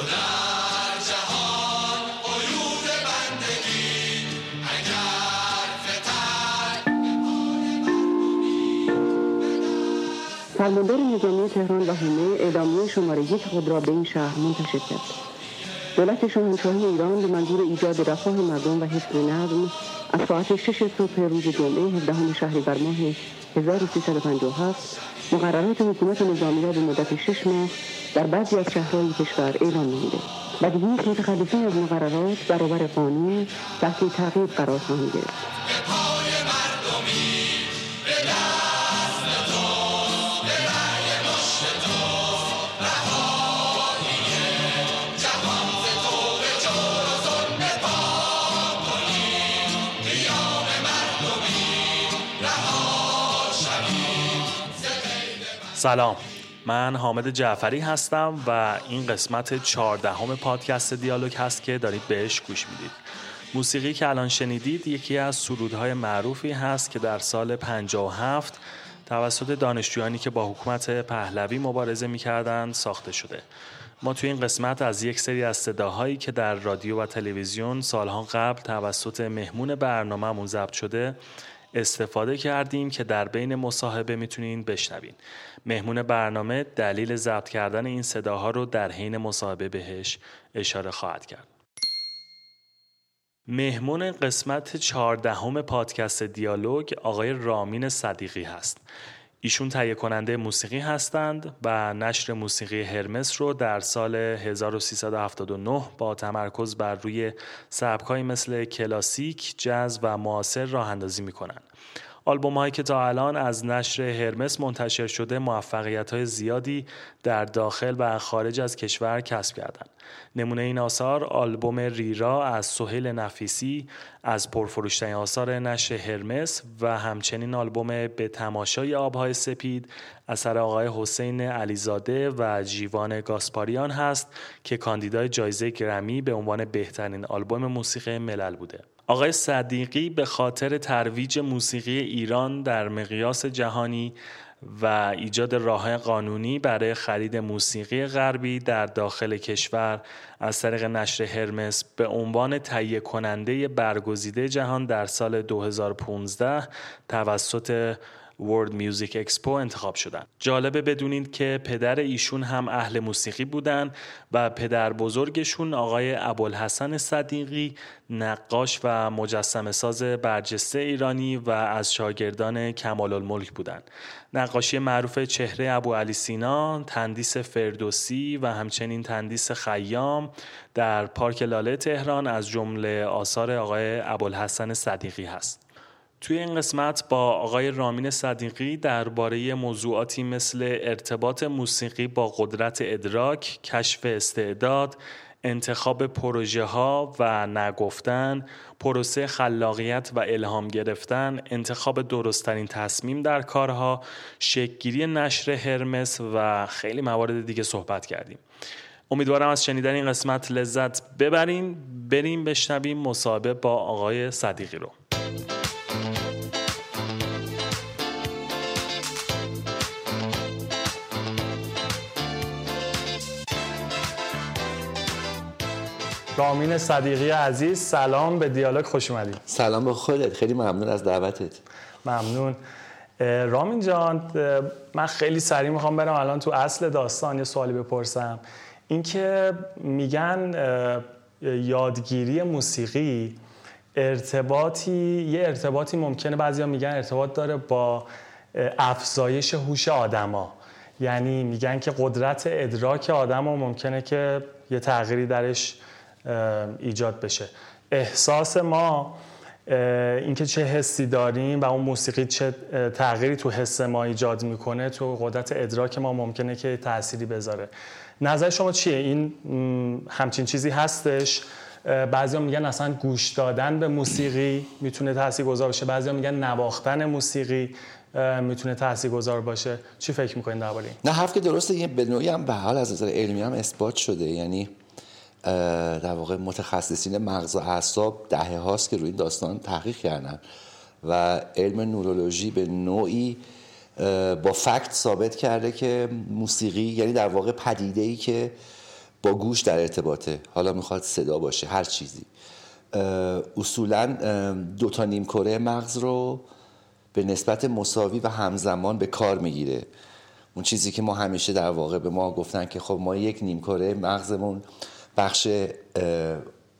تو در جهان علوم بندگی اگر فتر آن برمومی بدست. فرماندار نظامی تهران و همه اعلامیه شماره 1 خود را به این شهر منتشر کرد. دولت شاهنشاهی ایران به منظور ایجاد رفاه مردم و حفظ نظم از ساعت 6 صبح روز جمعه 17 شهریور ماه 1357 مقررات حکومت نظامی را به مدت 6 ماه در بعضی از شهرهای کشور اعلام نموده. بدیهی که متخلفین از مقررات برابر قانون تحت تعقیب قرار خواهند گرفت. سلام، من حامد جعفری هستم و این قسمت 14 پادکست دیالوگ هست که دارید بهش گوش میدید. موسیقی که الان شنیدید یکی از سرودهای معروفی هست که در سال 57 توسط دانشجویانی که با حکومت پهلوی مبارزه میکردن ساخته شده. ما توی این قسمت از یک سری از صداهایی که در رادیو و تلویزیون سالها قبل توسط مهمون برنامه‌مون ضبط شده استفاده کردیم که در بین مصاحبه میتونین بشنوین. مهمون برنامه دلیل ضبط کردن این صداها رو در حین مصاحبه بهش اشاره خواهد کرد. مهمون قسمت 14 پادکست دیالوگ آقای رامین صدیقی هست. ایشون تهیه کننده موسیقی هستند و نشر موسیقی هرمس رو در سال 1379 با تمرکز بر روی سبک‌های مثل کلاسیک، جاز و معاصر راه اندازی می‌کنند. آلبوم‌هایی که تا الان از نشر هرمس منتشر شده موفقیت‌های زیادی در داخل و خارج از کشور کسب کردند. نمونه این آثار آلبوم ریرا از سهیل نفیسی از پرفروش‌ترین آثار نشر هرمس و همچنین آلبوم به تماشای آب‌های سپید اثر آقای حسین علیزاده و جیوان گاسپاریان هست که کاندیدای جایزه گرمی به عنوان بهترین آلبوم موسیقی ملل بوده. آقای صدیقی به خاطر ترویج موسیقی ایران در مقیاس جهانی و ایجاد راه قانونی برای خرید موسیقی غربی در داخل کشور از طریق نشر هرمس به عنوان تهیه کننده برگزیده جهان در سال 2015 توسط World Music Expo انتخاب شدند. جالبه بدونید که پدر ایشون هم اهل موسیقی بودن و پدر بزرگشون آقای ابوالحسن صدیقی نقاش و مجسمه ساز برجسته ایرانی و از شاگردان کمال‌الملک بودن. نقاشی معروف چهره ابوعلی سینا، تندیس فردوسی و همچنین تندیس خیام در پارک لاله تهران از جمله آثار آقای ابوالحسن صدیقی هست. توی این قسمت با آقای رامین صدیقی درباره موضوعاتی مثل ارتباط موسیقی با قدرت ادراک، کشف استعداد، انتخاب پروژه ها و نگفتن، پروسه خلاقیت و الهام گرفتن، انتخاب درست‌ترین تصمیم در کارها، شکل‌گیری نشر هرمس و خیلی موارد دیگه صحبت کردیم. امیدوارم از شنیدن این قسمت لذت ببرین. بریم بشنویم مصاحبه با آقای صدیقی رو. رامین صدیقی عزیز، سلام، به دیالوگ خوش اومدید. سلام به خودت، خیلی ممنون از دعوتت. ممنون. رامین جان، من خیلی سریع میخوام برم الان تو اصل داستان یه سوالی بپرسم. این که میگن یادگیری موسیقی یه ارتباطی ممکنه، بعضیا میگن ارتباط داره با افزایش هوش آدما، یعنی میگن که قدرت ادراک آدما ممکنه که یه تغییری درش ایجاد بشه. احساس ما اینکه چه حسی داریم و اون موسیقی چه تغییری تو حس ما ایجاد میکنه، تو قدرت ادراک ما ممکنه که تأثیری بذاره. نظر شما چیه؟ این همچین چیزی هستش؟ بعضیا میگن اصلا گوش دادن به موسیقی میتونه تاثیرگذار باشه، بعضیا میگن نواختن موسیقی میتونه تاثیرگذار باشه. چی فکر میکنین درباره این؟ نه، حرف که درسته. یه به نوعی هم به حال از نظر علمی هم اثبات شده، یعنی در واقع متخصصین مغز و اعصاب دهه هاست که روی این داستان تحقیق کردن و علم نورولوژی به نوعی با فکت ثابت کرده که موسیقی، یعنی در واقع پدیده‌ای که با گوش در ارتباطه، حالا میخواد صدا باشه، هر چیزی. اصولاً دو تا نیم کره مغز رو به نسبت مساوی و همزمان به کار میگیره. اون چیزی که ما همیشه در واقع به ما گفتن که خب ما یک نیم کره مغزمون بخش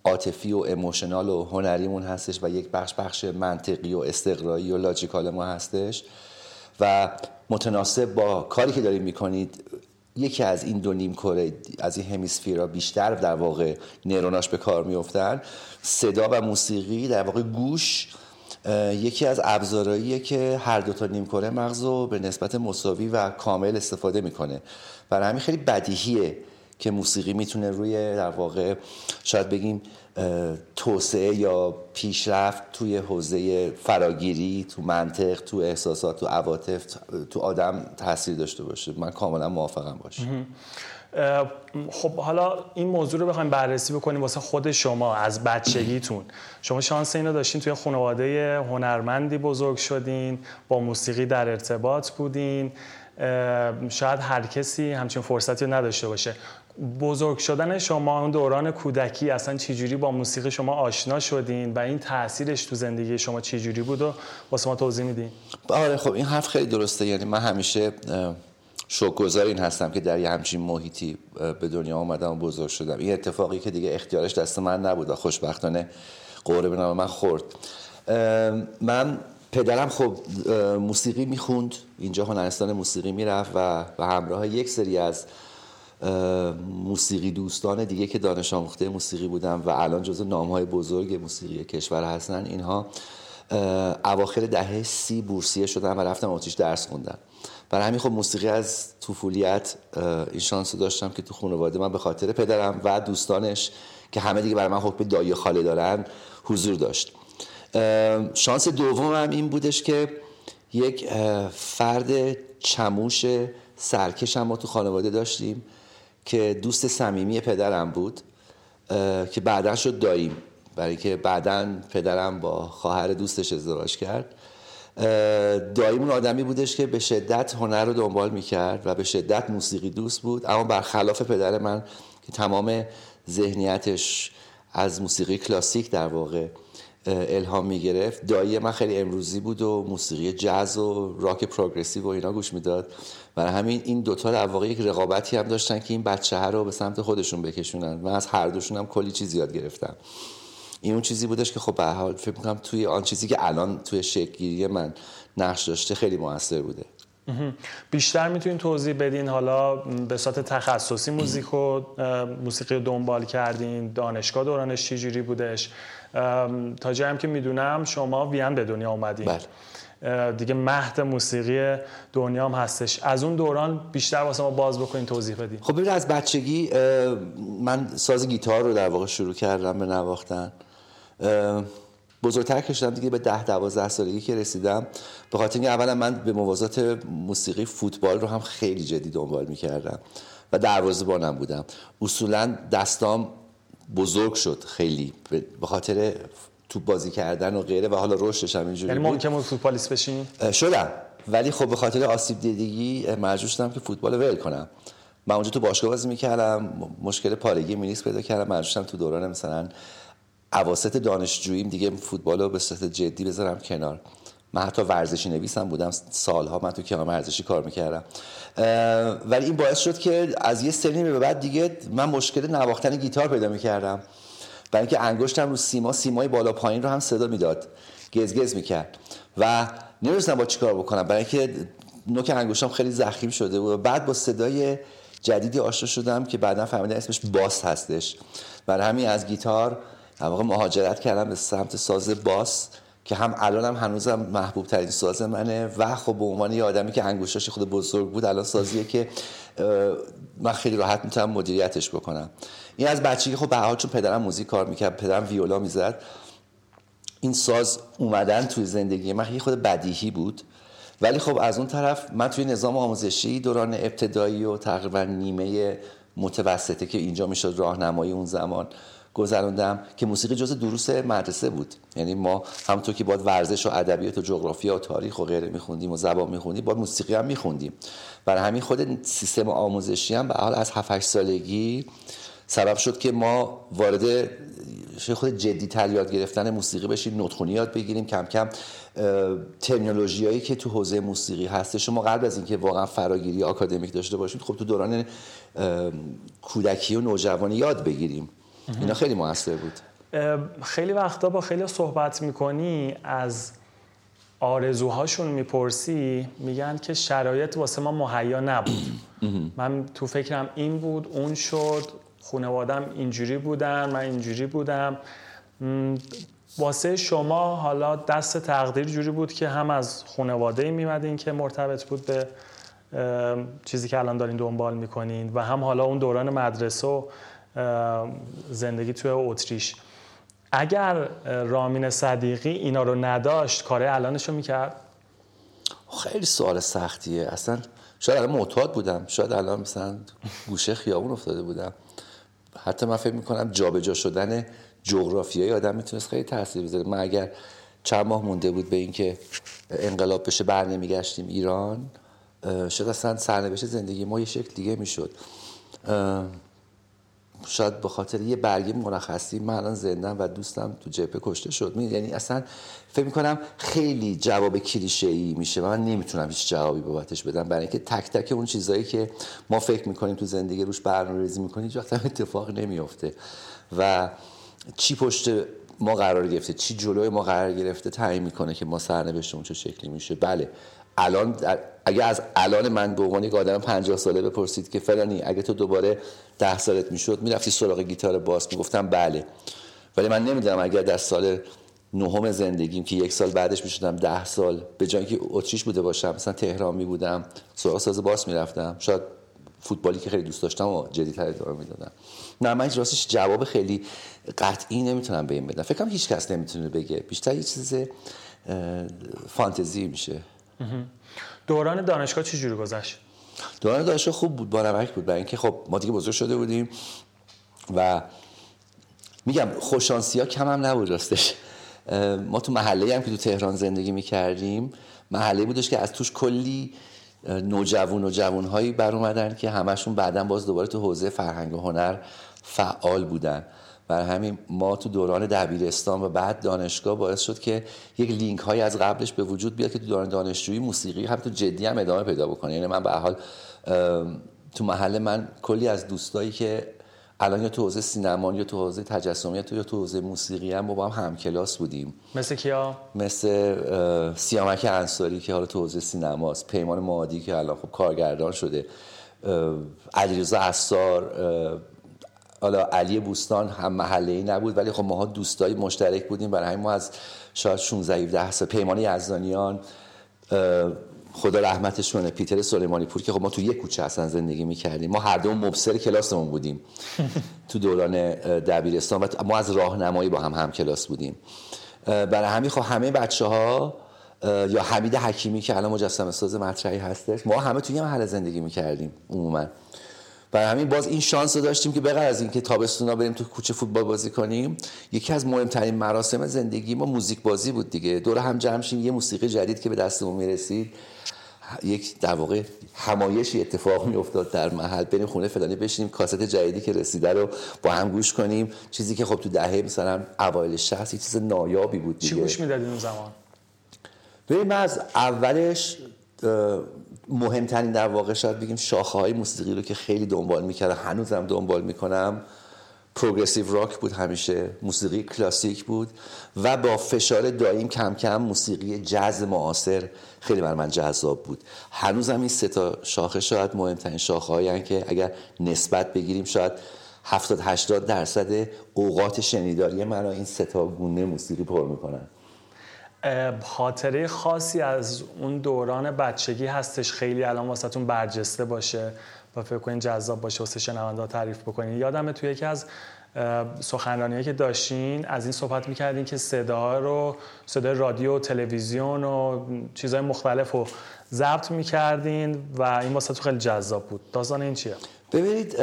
عاطفی و ایموشنال و هنریمون هستش و یک بخش منطقی و استقرایی و لاجیکال ما هستش و متناسب با کاری که دارید میکنید یکی از این دو نیم کره، از این همیسفیرها بیشتر در واقع نیروناش به کار میافتن. صدا و موسیقی در واقع گوش یکی از ابزارهاییه که هر دو تا نیم کره مغز رو به نسبت مساوی و کامل استفاده میکنه. برای همین خیلی بدیهیه که موسیقی میتونه روی در واقع شاید بگیم توسعه یا پیشرفت توی حوزه فراگیری، تو منطق، تو احساسات، تو عواطف، تو آدم تاثیر داشته باشه. من کاملا موافقم باشه. خب حالا این موضوع رو بخوایم بررسی بکنیم واسه خود شما از بچگیتون، شما شانس اینو داشتین توی خانواده هنرمندی بزرگ شدین، با موسیقی در ارتباط بودین، شاید هر کسی همچین فرصتی نداشته باشه. بزرگ شدن شما، اون دوران کودکی اصلا چجوری با موسیقی شما آشنا شدین و این تاثیرش تو زندگی شما چجوری بود و واسه ما توضیح میدین؟ آره خب این حرف خیلی درسته، یعنی من همیشه شوک‌گذار این هستم که در یه همچین محیطی به دنیا آمدم و بزرگ شدم. این اتفاقی که دیگه اختیارش دست من نبود و خوشبختانه قوره به نام من خورد. من پدرم خب موسیقی میخوند، اینجا هنرستان موسیقی میرفت و به همراه یک سری از موسیقی دوستان دیگه که دانش آموخته موسیقی بودن و الان جزو نام‌های بزرگ موسیقی کشور هستن، اینها اواخر دهه 30 بورسیه شدن و رفتن آتش درس خوندن. برای همین خب موسیقی از طفولیت این شانس رو داشتم که تو خانواده من به خاطر پدرم و دوستانش که همه دیگه برای من حکم دایی خاله دارن حضور داشت. شانس دومم این بودش که یک فرد چموش سرکش هم ما تو خانواده داشتیم که دوست صمیمی پدرم بود که بعداً شد داییم، برای که بعداً پدرم با خواهر دوستش ازدواج کرد. داییمون آدمی بودش که به شدت هنر رو دنبال میکرد و به شدت موسیقی دوست بود، اما برخلاف پدر من که تمام ذهنیتش از موسیقی کلاسیک در واقع الهام میگرفت، دایی من خیلی امروزی بود و موسیقی جاز و راک پروگرسیو و اینا گوش میداد. برای همین این دوتا در واقع یک رقابتی هم داشتن که این بچه‌ها رو به سمت خودشون بکشونن. من از هر دوشون هم کلی چیز یاد گرفتم. این اون چیزی بودش که خب به هر حال فکر می‌کنم توی آن چیزی که الان توی شکل‌گیری من نقش داشته خیلی موثر بوده. بیشتر میتونین توضیح بدین حالا به صورت تخصصی موسیقی رو دنبال کردین، دانشگاه دورانش چی جوری بودش؟ تا جایی هم که میدونم شما وین به دنیا اومدین. بله. دیگه مهد موسیقی دنیا هم هستش. از اون دوران بیشتر واسه ما باز بکنین، توضیح بدین. خب ببین از بچگی من ساز گیتار رو در واقع شروع کردم به نواختن. بزرگتر که شدم دیگه به 10-12 سالگی که رسیدم، به خاطر اینکه اولا من به موازات موسیقی فوتبال رو هم خیلی جدی دنبال میکردم و دروازه‌بانم بودم. اصولا دستام بزرگ شد خیلی به خاطر توپ بازی کردن و غیره و حالا رشدش هم اینجوری بود. یعنی ممکن بود فوتبالیست بشین؟ شدم، ولی خب به خاطر آسیب دیدگی مجبور شدم که فوتبال رو ول کنم. من اونجا تو باشگاه بازی میکردم، مشکل پارگی مینیس پیدا کردم، مجبور شدم تو دوران مثلا اواسط دانشجوییم دیگه فوتبال رو به صورت جدی بذارم کنار. من حتی ورزشی نویسم بودم، سالها من تو کیام ورزشی کار میکردم، ولی این باعث شد که از یه سنی به بعد دیگه من مشکل نواختن گیتار پیدا میکردم، برای اینکه انگشتم رو سیمای بالا پایین رو هم صدا میداد، گزگز میکرد و نمی‌دونستم با چیکار بکنم، برای اینکه نوک انگشتم خیلی زخیم شده بود. بعد با صدای جدیدی آشنا شدم که بعدا فهمیدم اسمش باس هستش، برای همین از گیتار در واقع مهاجرت کردم به سمت ساز باس که هم الانم هنوزم محبوب ترین ساز منه و خب به عنوان یه آدمی که انگشتاش خود بزرگ بود الان سازیه که من خیلی راحت میتونم مدیریتش بکنم. این از بچگی خب به هر حال چون پدرم موزیک کار میکرد، پدرم ویولا میزد، این ساز اومدن توی زندگی من یه خود بدیهی بود. ولی خب از اون طرف من توی نظام آموزشی دوران ابتدایی و تقریبا نیمه متوسطه که اینجا میشد راهنمایی اون زمان گذروندم که موسیقی جزء دروس مدرسه بود. یعنی ما همونطور که باید ورزش و ادبیات و جغرافیا و تاریخ و غیره می‌خوندیم و زبان می‌خوندیم، باید موسیقی هم می‌خوندیم. برای همین خود سیستم آموزشی هم به حال از 7-8 سالگی سبب شد که ما وارد خود جدی‌تر یاد گرفتن موسیقی بشیم، نتخونی یاد بگیریم، کم کم ترمینولوژیایی که تو حوزه موسیقی هست. شما قبل از اینکه واقعا فراگیری آکادمیک داشته باشید، خب تو دوران کودکی و نوجوانی یاد بگیریم. اینا خیلی موثر بود. خیلی وقتا با خیلی صحبت میکنی، از آرزوهاشون میپرسی، میگن که شرایط واسه ما مهیا نبود، من تو فکرم این بود اون شد، خانوادم اینجوری بودن، من اینجوری بودم. واسه شما حالا دست تقدیر جوری بود که هم از خانواده میمدین که مرتبط بود به چیزی که الان دارین دنبال میکنین، و هم حالا اون دوران مدرسه و زندگی توی اتریش. اگر رامین صدیقی اینا رو نداشت، کاره الانش رو میکرد؟ خیلی سوال سختیه. اصلا شاید الان معتاد بودم، شاید الان مثلا گوشه خیابون افتاده بودم. حتی من فکر میکنم جابجا شدن جغرافیای آدم میتونست خیلی تاثیر بذاره. من اگر چند ماه مونده بود به این که انقلاب بشه برنمیگشتیم ایران، شاید اصلا سرنوشت زندگی ما یه شکل دیگه میشد. شاید به خاطر یه برگه مرخصی من الان زندم و دوستم تو جبهه کشته شد. یعنی اصلا فکر میکنم خیلی جواب کلیشه‌ای میشه و من نمیتونم هیچ جوابی بابتش بدم، برای اینکه تک تک اون چیزایی که ما فکر میکنیم تو زندگی روش برنامه‌ریزی میکنیم هیچ وقت هم اتفاق نمیفته و چی پشت ما قرار گرفته، چی جلوی ما قرار گرفته تعیین میکنه که ما سرنوشتمون چه شکلی میشه. بله الان اگه از الان من به عنوان یک آدم 50 ساله بپرسید که فلانی اگه تو دوباره 10 سالت میشد میرفتی سراغ گیتار باس، میگفتم بله. ولی من نمیدونم اگر در سال نهم زندگیم که یک سال بعدش میشدم 10 سال، به جای اینکه اتریش بوده باشم مثلا تهران می بودم سراغ ساز باس میرفتم، شاید فوتبالی که خیلی دوست داشتم و جدی‌تر ادامه میدادم. نه من راستش جواب خیلی قطعی نمیتونم بهم بدم، فکر کنم هیچ کس نمیتونه بگه، بیشتر یه چیز فانتزی میشه. دوران دانشگاه چه جوری گذشت؟ دوران دانشگاه خوب بود، بارمک بود، برای اینکه خب ما دیگه بزرگ شده بودیم و میگم خوششانسی‌ها کم هم نبود راستش. ما تو محله‌ای هم که تو تهران زندگی می‌کردیم، محله بودش که از توش کلی نوجوان‌هایی برآمدن که همشون بعداً باز دوباره تو حوزه فرهنگ و هنر فعال بودن. برای همین ما تو دوران دبیرستان و بعد دانشگاه باعث شد که یک لینک هایی از قبلش به وجود بیاد که تو دوران دانشجویی موسیقی هم تو جدی هم ادامه پیدا بکنه. یعنی من به هر حال تو محله من کلی از دوستایی که الان یا تو حوزه سینما یا تو حوزه تجسمیات یا تو حوزه موسیقی هم با هم همکلاس بودیم. مثل کیا؟ مثل سیامک انصاری که حالا تو حوزه سینماست، پیمان موعادی که الان خب کارگردان شده، علیرضا عصار، حالا علی بوستان هم محله‌ای نبود ولی خب ماها دوستای مشترک بودیم. برای همین ما از شاید 16-17 سال، پیمان یزدانیان خدا رحمتشونه، پیتر سلیمانی پور که خب ما تو یک کوچه اصلا زندگی می‌کردیم، ما هر دومون مبصر کلاسمون بودیم تو دوران دبیرستان و ما از راهنمایی با هم کلاس بودیم. برای همین خب همه بچه‌ها یا حمید حکیمی که الان مجسمه ساز مطرحی هستش، ما همه توی محله زندگی می‌کردیم عموماً. برای همین باز این شانس رو داشتیم که بغیر از اینکه تابستونا بریم تو کوچه فوتبال بازی کنیم، یکی از مهمترین مراسم زندگی ما موزیک بازی بود دیگه. دور هم جمع شیم، یه موسیقی جدید که به دستمون میرسید، یک در واقع همایشی اتفاق میافتاد در محل، بریم خونه فلانی بشینیم کاست جدیدی که رسیده رو با هم گوش کنیم، چیزی که خب تو دهه مثلا اوایل 60 چیز نایابی بود دیگه. چی گوش میدادین اون زمان؟ بریم از اولش. مهمترین در واقع شاید بگیم شاخه‌های موسیقی رو که خیلی دنبال می‌کردم، هنوزم دنبال می‌کنم، پروگرسیو راک بود، همیشه موسیقی کلاسیک بود و با فشار دائم کم کم موسیقی جاز معاصر خیلی برای من جذاب بود. هنوزم این سه تا شاخه شاید مهمترین شاخه‌هایی هستند که اگر نسبت بگیریم شاید 70-80% اوقات شنیداری من این سه تا گونه موسیقی پر می‌کنن. خاطره خاصی از اون دوران بچگی هستش خیلی الان واسهتون برجسته باشه و فکر کنین جذاب باشه واسه شنوندا تعریف بکنین؟ یادمه توی یکی از سخنرانی‌هایی که داشتین از این صحبت می‌کردین که صداها رو، صدای رادیو و تلویزیون و چیزهای مختلف رو ضبط می‌کردین و این واسهتون خیلی جذاب بود. داستان این چیه؟ ببینید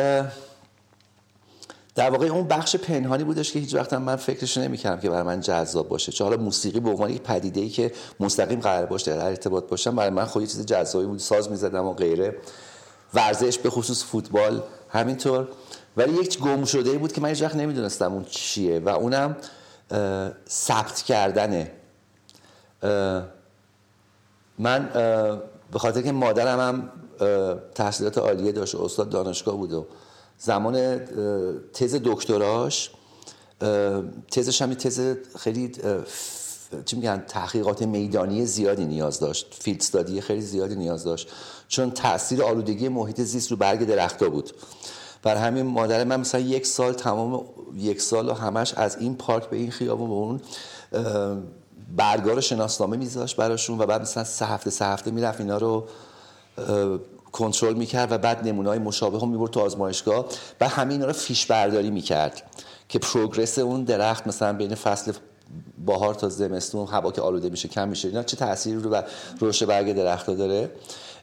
در واقع اون بخش پنهانی بودش که هیچ وقت من فکرش نمی‌کردم که برای من جذاب باشه. چون حالا موسیقی به عنوان یک پدیده‌ای که مستقیم قرار باشه در ارتباط باشم، برای من خود یه چیز جذابی بود، ساز می‌زدم و غیره. ورزش به خصوص فوتبال همینطور، ولی یک گم شده بود که من هیچ وقت نمیدونستم اون چیه و اونم ثبت کردنه. من به خاطر که مادرم هم تحصیلات عالیه داشت، استاد دانشگاه بود و زمان تز دکتراش، تزش هم تز خیلی چی میگن تحقیقات میدانی زیادی نیاز داشت، فیلد استادی خیلی زیادی نیاز داشت، چون تاثیر آلودگی محیط زیست رو برگ درخت‌ها بود. بر همین مادر من مثلا یک سال تمام، یک سال و همش از این پارک به این خیابون به اون برگا رو شناسنامه میذاشت براشون و بعد مثلا 3 هفته میرفت اینا رو کنترل میکرد و بعد نمونه‌های مشابه هم میبرد تو آزمایشگاه و همه اینا رو فیش برداری میکرد که پروگرس اون درخت مثلا بین فصل بهار تا زمستون هوا که آلوده میشه کم میشه اینا چه تأثیری رو بر رشد برگ درخت‌ها داره.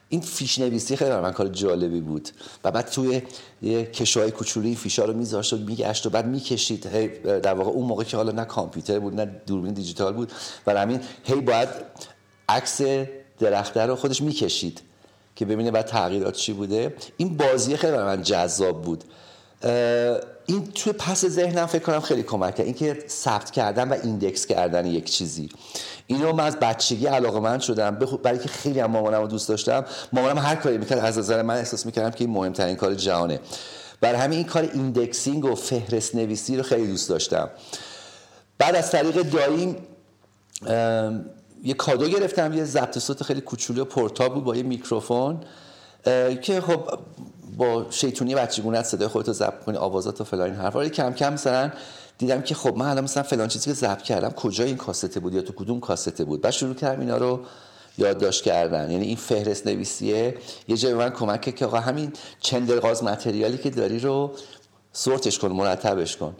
این فیش نویسی خیلی برای من کار جالبی بود و بعد توی کشوهای کوچولی این فیشا رو میذاشت و میگشت و بعد میکشید، هی در واقع اون موقع که حالا نه کامپیوتر بود نه دوربین دیجیتال بود و همین هی باید عکس درخت رو خودش میکشید که ببینه بعد تغییرات چی بوده. این بازی خیلی برای من جذاب بود. این توی پس ذهنم فکر کنم خیلی کمک کرد، اینکه ثبت کردن و ایندکس کردن یک چیزی. اینو من از بچگی علاقه‌مند شدم، برای که خیلی هم مامانم رو دوست داشتم. مامانم هر کاری میکرد از نظر من احساس میکردم که این مهمترین کار جهانه. برای همین این کار ایندکسینگ و فهرست نویسی رو خیلی دوست داشتم. بعد از طریق داییم یه کادو گرفتم، یه ضبط صوت خیلی کوچولو و پورتابل با یه میکروفون که خب با شیطونی بچگونت صدای خودت رو ضبط کنی، آوازات و فلان این حرفا. کم کم مثلا دیدم که خب من الان مثلا فلان چیزی که ضبط کردم کجا این کاسته بود یا تو کدوم کاسته بود. بعد شروع کردم اینا رو یادداشت کردن. یعنی این فهرست نویسیه یه جای من کمکه که آقا همین چندلغاز متریالی که داری رو سورتش کن، مرتبش کن.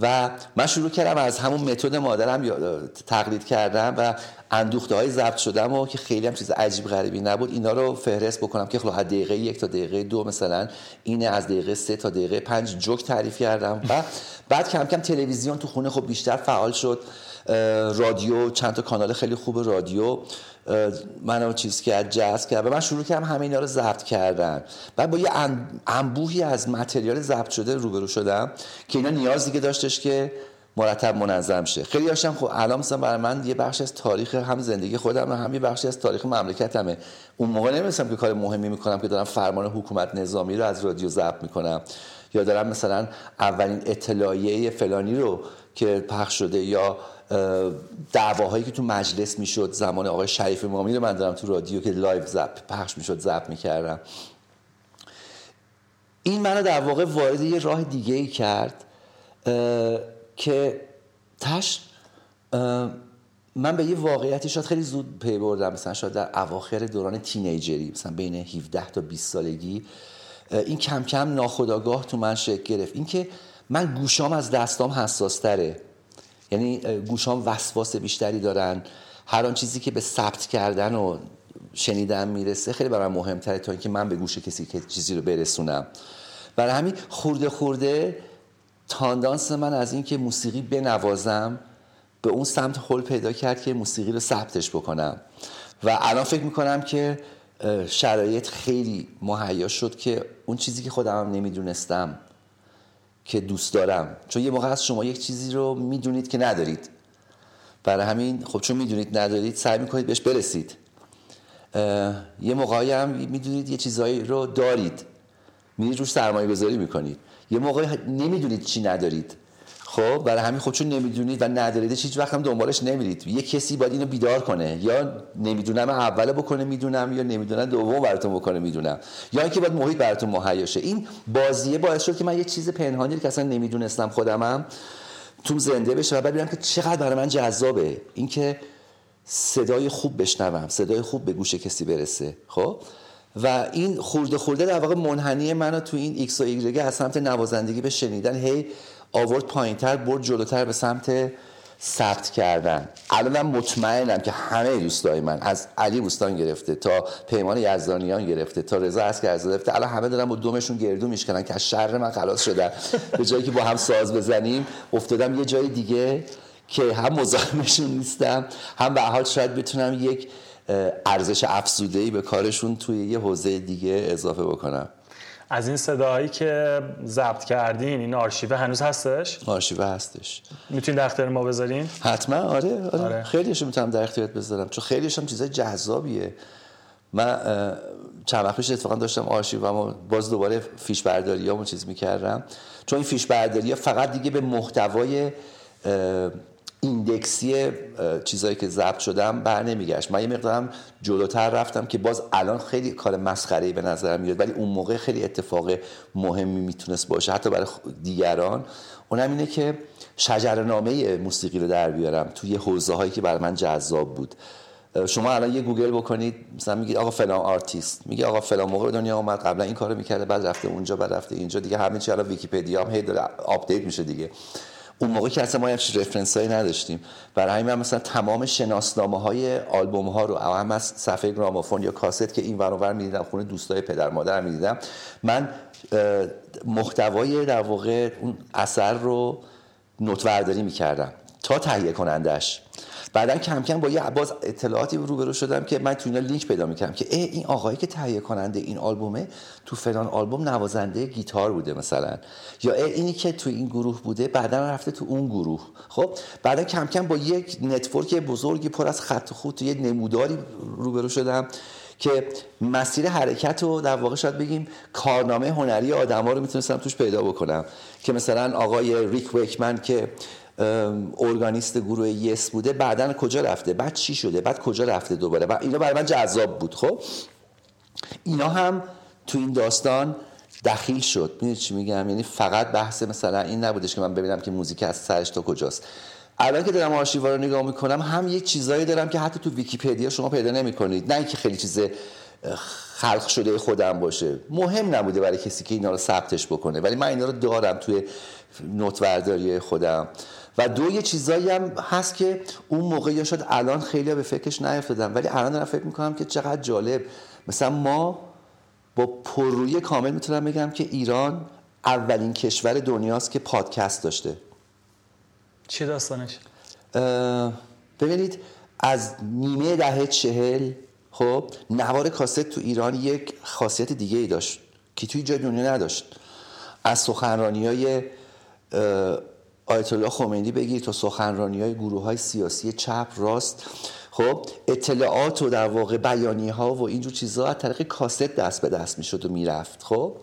و من شروع کردم از همون متد مادرم تقلید کردم و اندوخته های ضبط شدم و که خیلی هم چیز عجیب غریبی نبود اینا رو فهرست بکنم که از دقیقه 1 تا دقیقه 2 مثلا اینه، از دقیقه 3 تا دقیقه 5 جوک تعریف کردم. و بعد کم کم تلویزیون تو خونه خب بیشتر فعال شد، رادیو چند تا کانال خیلی خوب رادیو منو چیز کرد، جذب کرد و من شروع کردم همه اینا رو ضبط کردن. بعد با یه انبوهی از متریال ضبط شده روبرو شدم که اینا نیاز دیگه داشتش که مرتب منظم شه. خیلی هاشم خب الان مثلا برای من یه بخش از تاریخ هم زندگی خودم و هم یه بخشی از تاریخ مملکتمه. اون موقع نمی‌دونستم که کار مهمی می‌کنم که دارم فرمان حکومت نظامی رو از رادیو ضبط می‌کنم یا دارم مثلا اولین اطلاعیه فلانی رو که پخش شده یا دعواهایی که تو مجلس میشد زمان آقای شریف امامی رو من دارم تو رادیو که لایو ضبط پخش میشد ضبط میکردم. این منو در واقع وارد یه راه دیگه ای کرد که تاش من به یه واقعیتی شاید خیلی زود پی بردم. مثلا شاید در اواخر دوران تینیجری مثلا بین 17 تا 20 سالگی این کم کم ناخودآگاه تو من شکل گرفت، این که من گوشام از دستام حساس تره. یعنی گوشام وسواس بیشتری دارن، هر آن چیزی که به ثبت کردن و شنیدن میرسه خیلی برام مهمتره تا اینکه من به گوش کسی که چیزی رو برسونم. برای همین خورده خورده تاندانس من از اینکه موسیقی بنوازم به اون سمت خل پیدا کرد که موسیقی رو ثبتش بکنم و الان فکر میکنم که شرایط خیلی مهیا شد که اون چیزی که خودم هم نمیدونستم که دوست دارم، چون یه موقع از شما یک چیزی رو میدونید که ندارید، برای همین خب چون میدونید ندارید سعی میکنید بهش برسید. یه موقعی هم میدونید یه چیزایی رو دارید میرید روش سرمایه گذاری میکنید، یه موقع نمیدونید چی ندارید. خب برای همین خب چون نمیدونید و نداریدش هیچ وقت هم دنبالش نمیرید. یه کسی باید اینو بیدار کنه، یا نمیدونم اوله بکنه میدونم، یا نمیدونم دوم براتون بکنه میدونم، یا اینکه باید محیط براتون مهیا شه. این بازیه باعث شد که من یه چیز پنهانی که اصلا نمیدونستم خودمم تو زنده بشه و ببینم که چقدر برای من جذابه اینکه صدای خوب بشنوم، صدای خوب به گوش کسی برسه. خب و این خورده خورده در واقع منحنی منو تو این ایکس و ایگرگ از سمت نوازندگی به شنیدن هی آورد پایین‌تر، برد جلوتر به سمت ثبت کردن. الانم مطمئنم که همه دوستای من از علی بوستان گرفته تا پیمان یزدانیان گرفته تا رضا اسکندری گرفته، الان همه دارن با دومشون گردو میشکنن که از شر من خلاص شدن. به جایی که با هم ساز بزنیم افتادم یه جای دیگه که هم مزاحمشون نیستم، هم به حال شاید بتونم یک ارزش افزوده‌ای به کارشون توی یه حوزه دیگه اضافه بکنم. از این صداهایی که ضبط کردین، این آرشیو هنوز هستش؟ آرشیو هستش. میتونین در اختیار ما بذارین؟ حتما. آره. خیلیش میتونم در اختیارت بذارم، چون خیلیش هم چیزای جذابیه. من چند وقت پیش اتفاقا داشتم آرشیوامو باز دوباره فیش برداریامو چیز میکردم، چون این فیش برداری‌ها فقط دیگه به محتوای ایندکسی چیزایی که ضبط شدم بر نمیگشت. من یه مقدارم جلوتر رفتم که باز الان خیلی کار مسخره‌ای به نظر میاد، ولی اون موقع خیلی اتفاق مهمی میتونست باشه حتی برای دیگران. اونم اینه که شجره‌نامه موسیقی رو در بیارم توی حوزه‌هایی که برای من جذاب بود. شما الان یه گوگل بکنید، مثلا میگید آقا فلان آرتیست، میگه آقا فلان موقع دنیا اومد، قبلا این کارو میکرده، بعد رفته اونجا، بعد رفته اینجا، دیگه همه چی الان ویکی‌پدیا هم هی داره آپدیت میشه دیگه. اون موقع که اصلا ما همچین رفرنسایی نداشتیم، برای همین مثلا تمام شناسنامه‌های آلبوم‌ها رو هم از صفحه گرامافون یا کاست که این ور اون ور می‌دیدم، خونه دوستای پدر مادر می‌دیدم، من محتوای در واقع اون اثر رو نوت‌ورداری می‌کردم تا تهیه کنندش. بعدن کم کم با یه باز اطلاعاتی روبرو شدم که من تو اینا لینک پیدا می‌کردم که این آقایی که تهیه کننده این آلبومه تو فلان آلبوم نوازنده گیتار بوده مثلا، یا اینی که تو این گروه بوده بعدن رفته تو اون گروه. خب بعدن کم کم با یک نتورک بزرگی پر از خط و خط یه نموداری روبرو شدم که مسیر حرکت رو در واقع شاید بگیم کارنامه هنری آدم‌ها رو میتونستم توش پیدا بکنم، که مثلا آقای ریک ویکمن که ارگانیست گروه یس بوده بعدن کجا رفته، بعد چی شده، بعد کجا رفته دوباره، و اینا برای من جذاب بود. خب اینا هم تو این داستان دخیل شد. میدونی چی میگم؟ یعنی فقط بحث مثلا این نبودش که من ببینم که موزیک از سرش تا کجاست. الان که دارم آرشیو رو نگاه میکنم هم یک چیزایی دارم که حتی تو ویکی‌پدیا شما پیدا نمیکنید، نه اینکه خیلی چیز خلق شده خودم باشه، مهم نبوده برای کسی که اینا رو ثبتش بکنه، ولی من اینا رو دارم توی نوت‌ورداری خودم. و دو یه چیزایی هم هست که اون موقع یا شاید الان خیلی به فکرش نیفتادم، ولی الان دارم فکر میکنم که چقدر جالب. مثلا ما با پررویی کامل میتونم بگم که ایران اولین کشور دنیاست که پادکست داشته. چی داستانش؟ ببینید از نیمه دهه 40 خب نوار کاست تو ایران یک خاصیت دیگه ای داشت که توی جای دنیا نداشت. از سخنرانی‌های آیت الله خمینی بگیر تا سخنرانی‌های گروه‌های سیاسی چپ راست، خب اطلاعات و در واقع بیانیه‌ها و اینجور چیزها از طریق کاست دست به دست می‌شد و می‌رفت. خب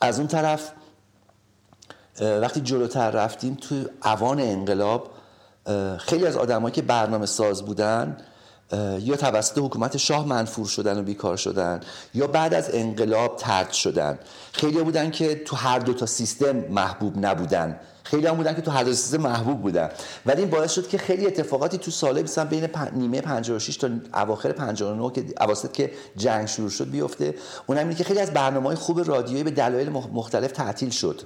از اون طرف وقتی جلوتر رفتیم تو اوان انقلاب خیلی از آدمایی که برنامه ساز بودن یا توسط حکومت شاه منفور شدن و بیکار شدن یا بعد از انقلاب طرد شدن. خیلی بودن که تو هر دو تا سیستم محبوب نبودن، خیلی هم بودن که تو هر دو سیستم محبوب بودن، ولی این باعث شد که خیلی اتفاقاتی تو ساله مثلا بین نیمه 56 تا اواخر 59 که اواسط که جنگ شروع شد بیفته. اونم اینه که خیلی از برنامه‌های خوب رادیویی به دلایل مختلف تعطیل شد.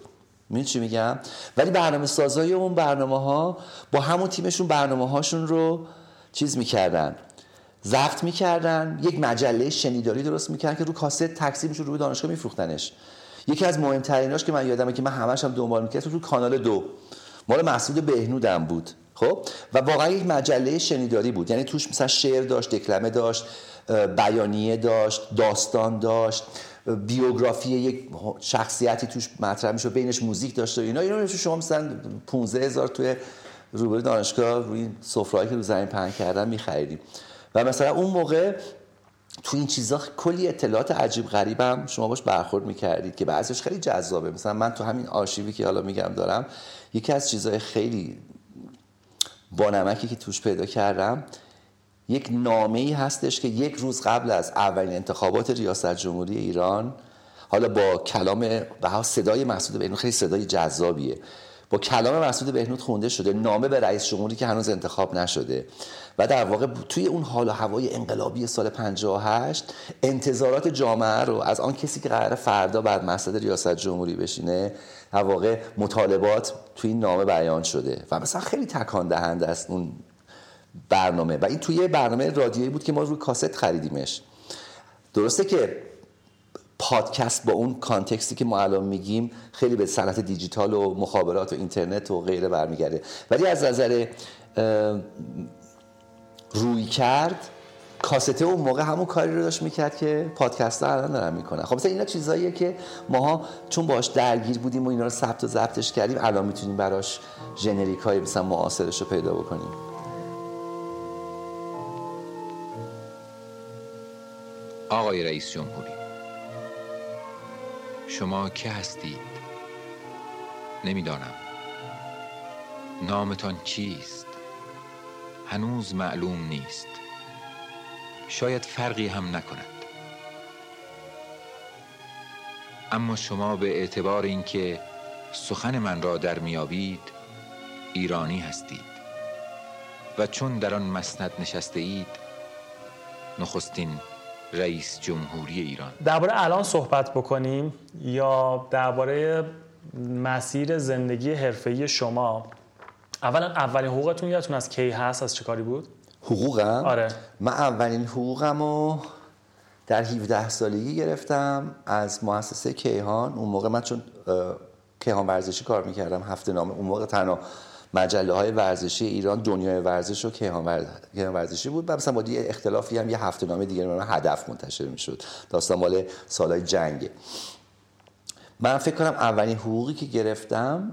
می‌دونی چی میگم؟ ولی برنامه‌سازای اون برنامه‌ها با همون تیمشون برنامه‌هاشون رو چیز می‌کردن، ضبط می‌کردن، یک مجله شنیداری درست می‌کردن که رو کاست تقسیمش رو به دانشگاه می‌فروختنش. یکی از مهم‌تریناش که من یادمه که من همش هم دنبال می‌کردم تو کانال 2 مال مسعود بهنودم بود. خب و واقعا یک مجله شنیداری بود، یعنی توش مثلا شعر داشت، دکلمه داشت، بیانیه داشت، داستان داشت، بیوگرافی یک شخصیتی توش مطرح می‌شد، بینش موزیک داشت و اینا رو شما مثلا 15000 توی روبروی دانشگاه روی سفره‌ای که رو زمین پهن کردن می‌خریدیم. و مثلا اون موقع تو این چیزا کلی اطلاعات عجیب غریبم شما باش برخورد میکردید که بعضیش خیلی جذابه. مثلا من تو همین آرشیوی که حالا میگم دارم، یکی از چیزای خیلی بانمکی که توش پیدا کردم یک نامه‌ای هستش که یک روز قبل از اولین انتخابات ریاست جمهوری ایران، حالا با کلام و صدای مسعود بهنود، خیلی صدای جذابیه، با کلام مسعود بهنود خونده شده، نامه به رئیس جمهوری که هنوز انتخاب نشده و در واقع توی اون حال و هوای انقلابی سال 58 انتظارات جامعه رو از آن کسی که قراره فردا بر مسند ریاست جمهوری بشینه، در واقع مطالبات توی این نامه بیان شده و مثلا خیلی تکان دهنده است اون برنامه. و این توی برنامه رادیویی بود که ما روی کاست خریدیمش. درسته که پادکست با اون کانتکستی که ما الان میگیم خیلی به صنعت دیجیتال و مخابرات و اینترنت و غیره برمیگرده، ولی از نظر روی کرد کاسته اون موقع همون کاری رو داشت میکرد که پادکست ها الان دارن میکنن. خب مثلا اینا چیزاییه که ماها چون باهاش درگیر بودیم و اینا رو ثبت و ضبطش کردیم، الان میتونیم براش ژنریک های مثلا معاصرش رو پیدا بکنیم. آقای رئیس جمهوری، شما که هستید؟ نمیدانم. نامتان چیست؟ هنوز معلوم نیست. شاید فرقی هم نکند. اما شما به اعتبار اینکه سخن من را در می‌یابید، ایرانی هستید و چون در آن مسند نشسته اید، نخستین رئیس جمهوری ایران. درباره الان صحبت بکنیم یا درباره مسیر زندگی حرفه‌ای شما؟ اولا اولین حقوقتون یادتون از کی هست؟ از چه کاری بود؟ حقوقم؟ آره. من اولین حقوقم رو در 17 سالگی گرفتم از مؤسسه کیهان. اون موقع من چون کیهان ورزشی کار میکردم، هفته نامه، اون موقع تنها مجله های ورزشی ایران دنیای ورزش و کیهان ورزشی بود. مثلا با یه اختلافی هم یه هفته نامه دیگه من هدف منتشر میشد. داستان مال سالهای جنگه. من فکر کنم اولین حقوقی که گرفتم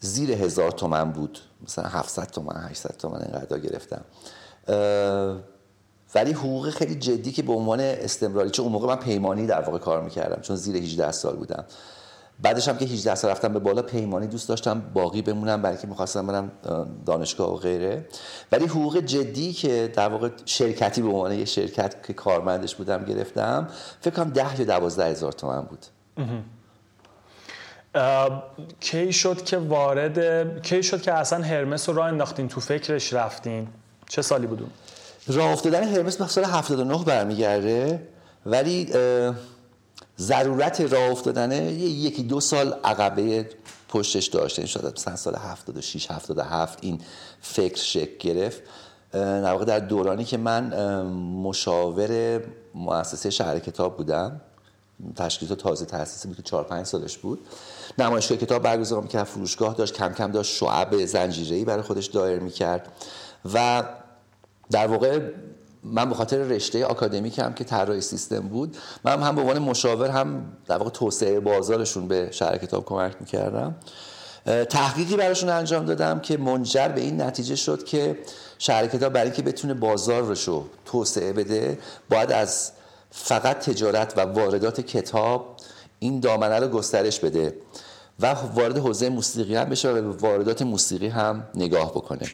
زیر 1000 تومان بود، مثلا 700 تومان 800 تومان اینقدر گرفتم. ولی حقوق خیلی جدی که به عنوان استمراری، چون اون موقع من پیمانی در واقع کار میکردم چون زیر 18 سال بودم. بعدش هم که 18 سال رفتم به بالا، پیمانی دوست داشتم باقی بمونم برای که می‌خواستم برم دانشگاه و غیره. ولی حقوق جدی که در واقع شرکتی به عنوان یه شرکت که کارمندش بودم گرفتم، فکر کنم 10 یا 12,000 تومان بود. کی شد که اصلا هرمس رو راه انداختین، تو فکرش رفتین؟ چه سالی بودون؟ راه افتادن هرمس به سال 79 برمیگرده، ولی ضرورت راه افتادن یکی دو سال عقبه پشتش داشته. این شده مثلا سال 76 77 این فکر شکل گرفت. در واقع در دورانی که من مشاور مؤسسه شهر کتاب بودم، تشکیلات تازه تأسیس بود که 4-5 سالش بود. نمایشگاه کتاب برگزار می‌کرد، فروشگاه داشت، کم کم داشت شعب زنجیره‌ای برای خودش دایر می‌کرد و در واقع من به خاطر رشته آکادمیکم که طراحی سیستم بود، من هم به عنوان مشاور هم در واقع توسعه بازارشون به شهر کتاب کمک می‌کردم. تحقیقی براشون انجام دادم که منجر به این نتیجه شد که شهر کتاب برای اینکه بتونه بازارش رو توسعه بده، باید از فقط تجارت و واردات کتاب این دامنه رو گسترش بده و وارد حوزه موسیقی هم بشه و به واردات موسیقی هم نگاه بکنه.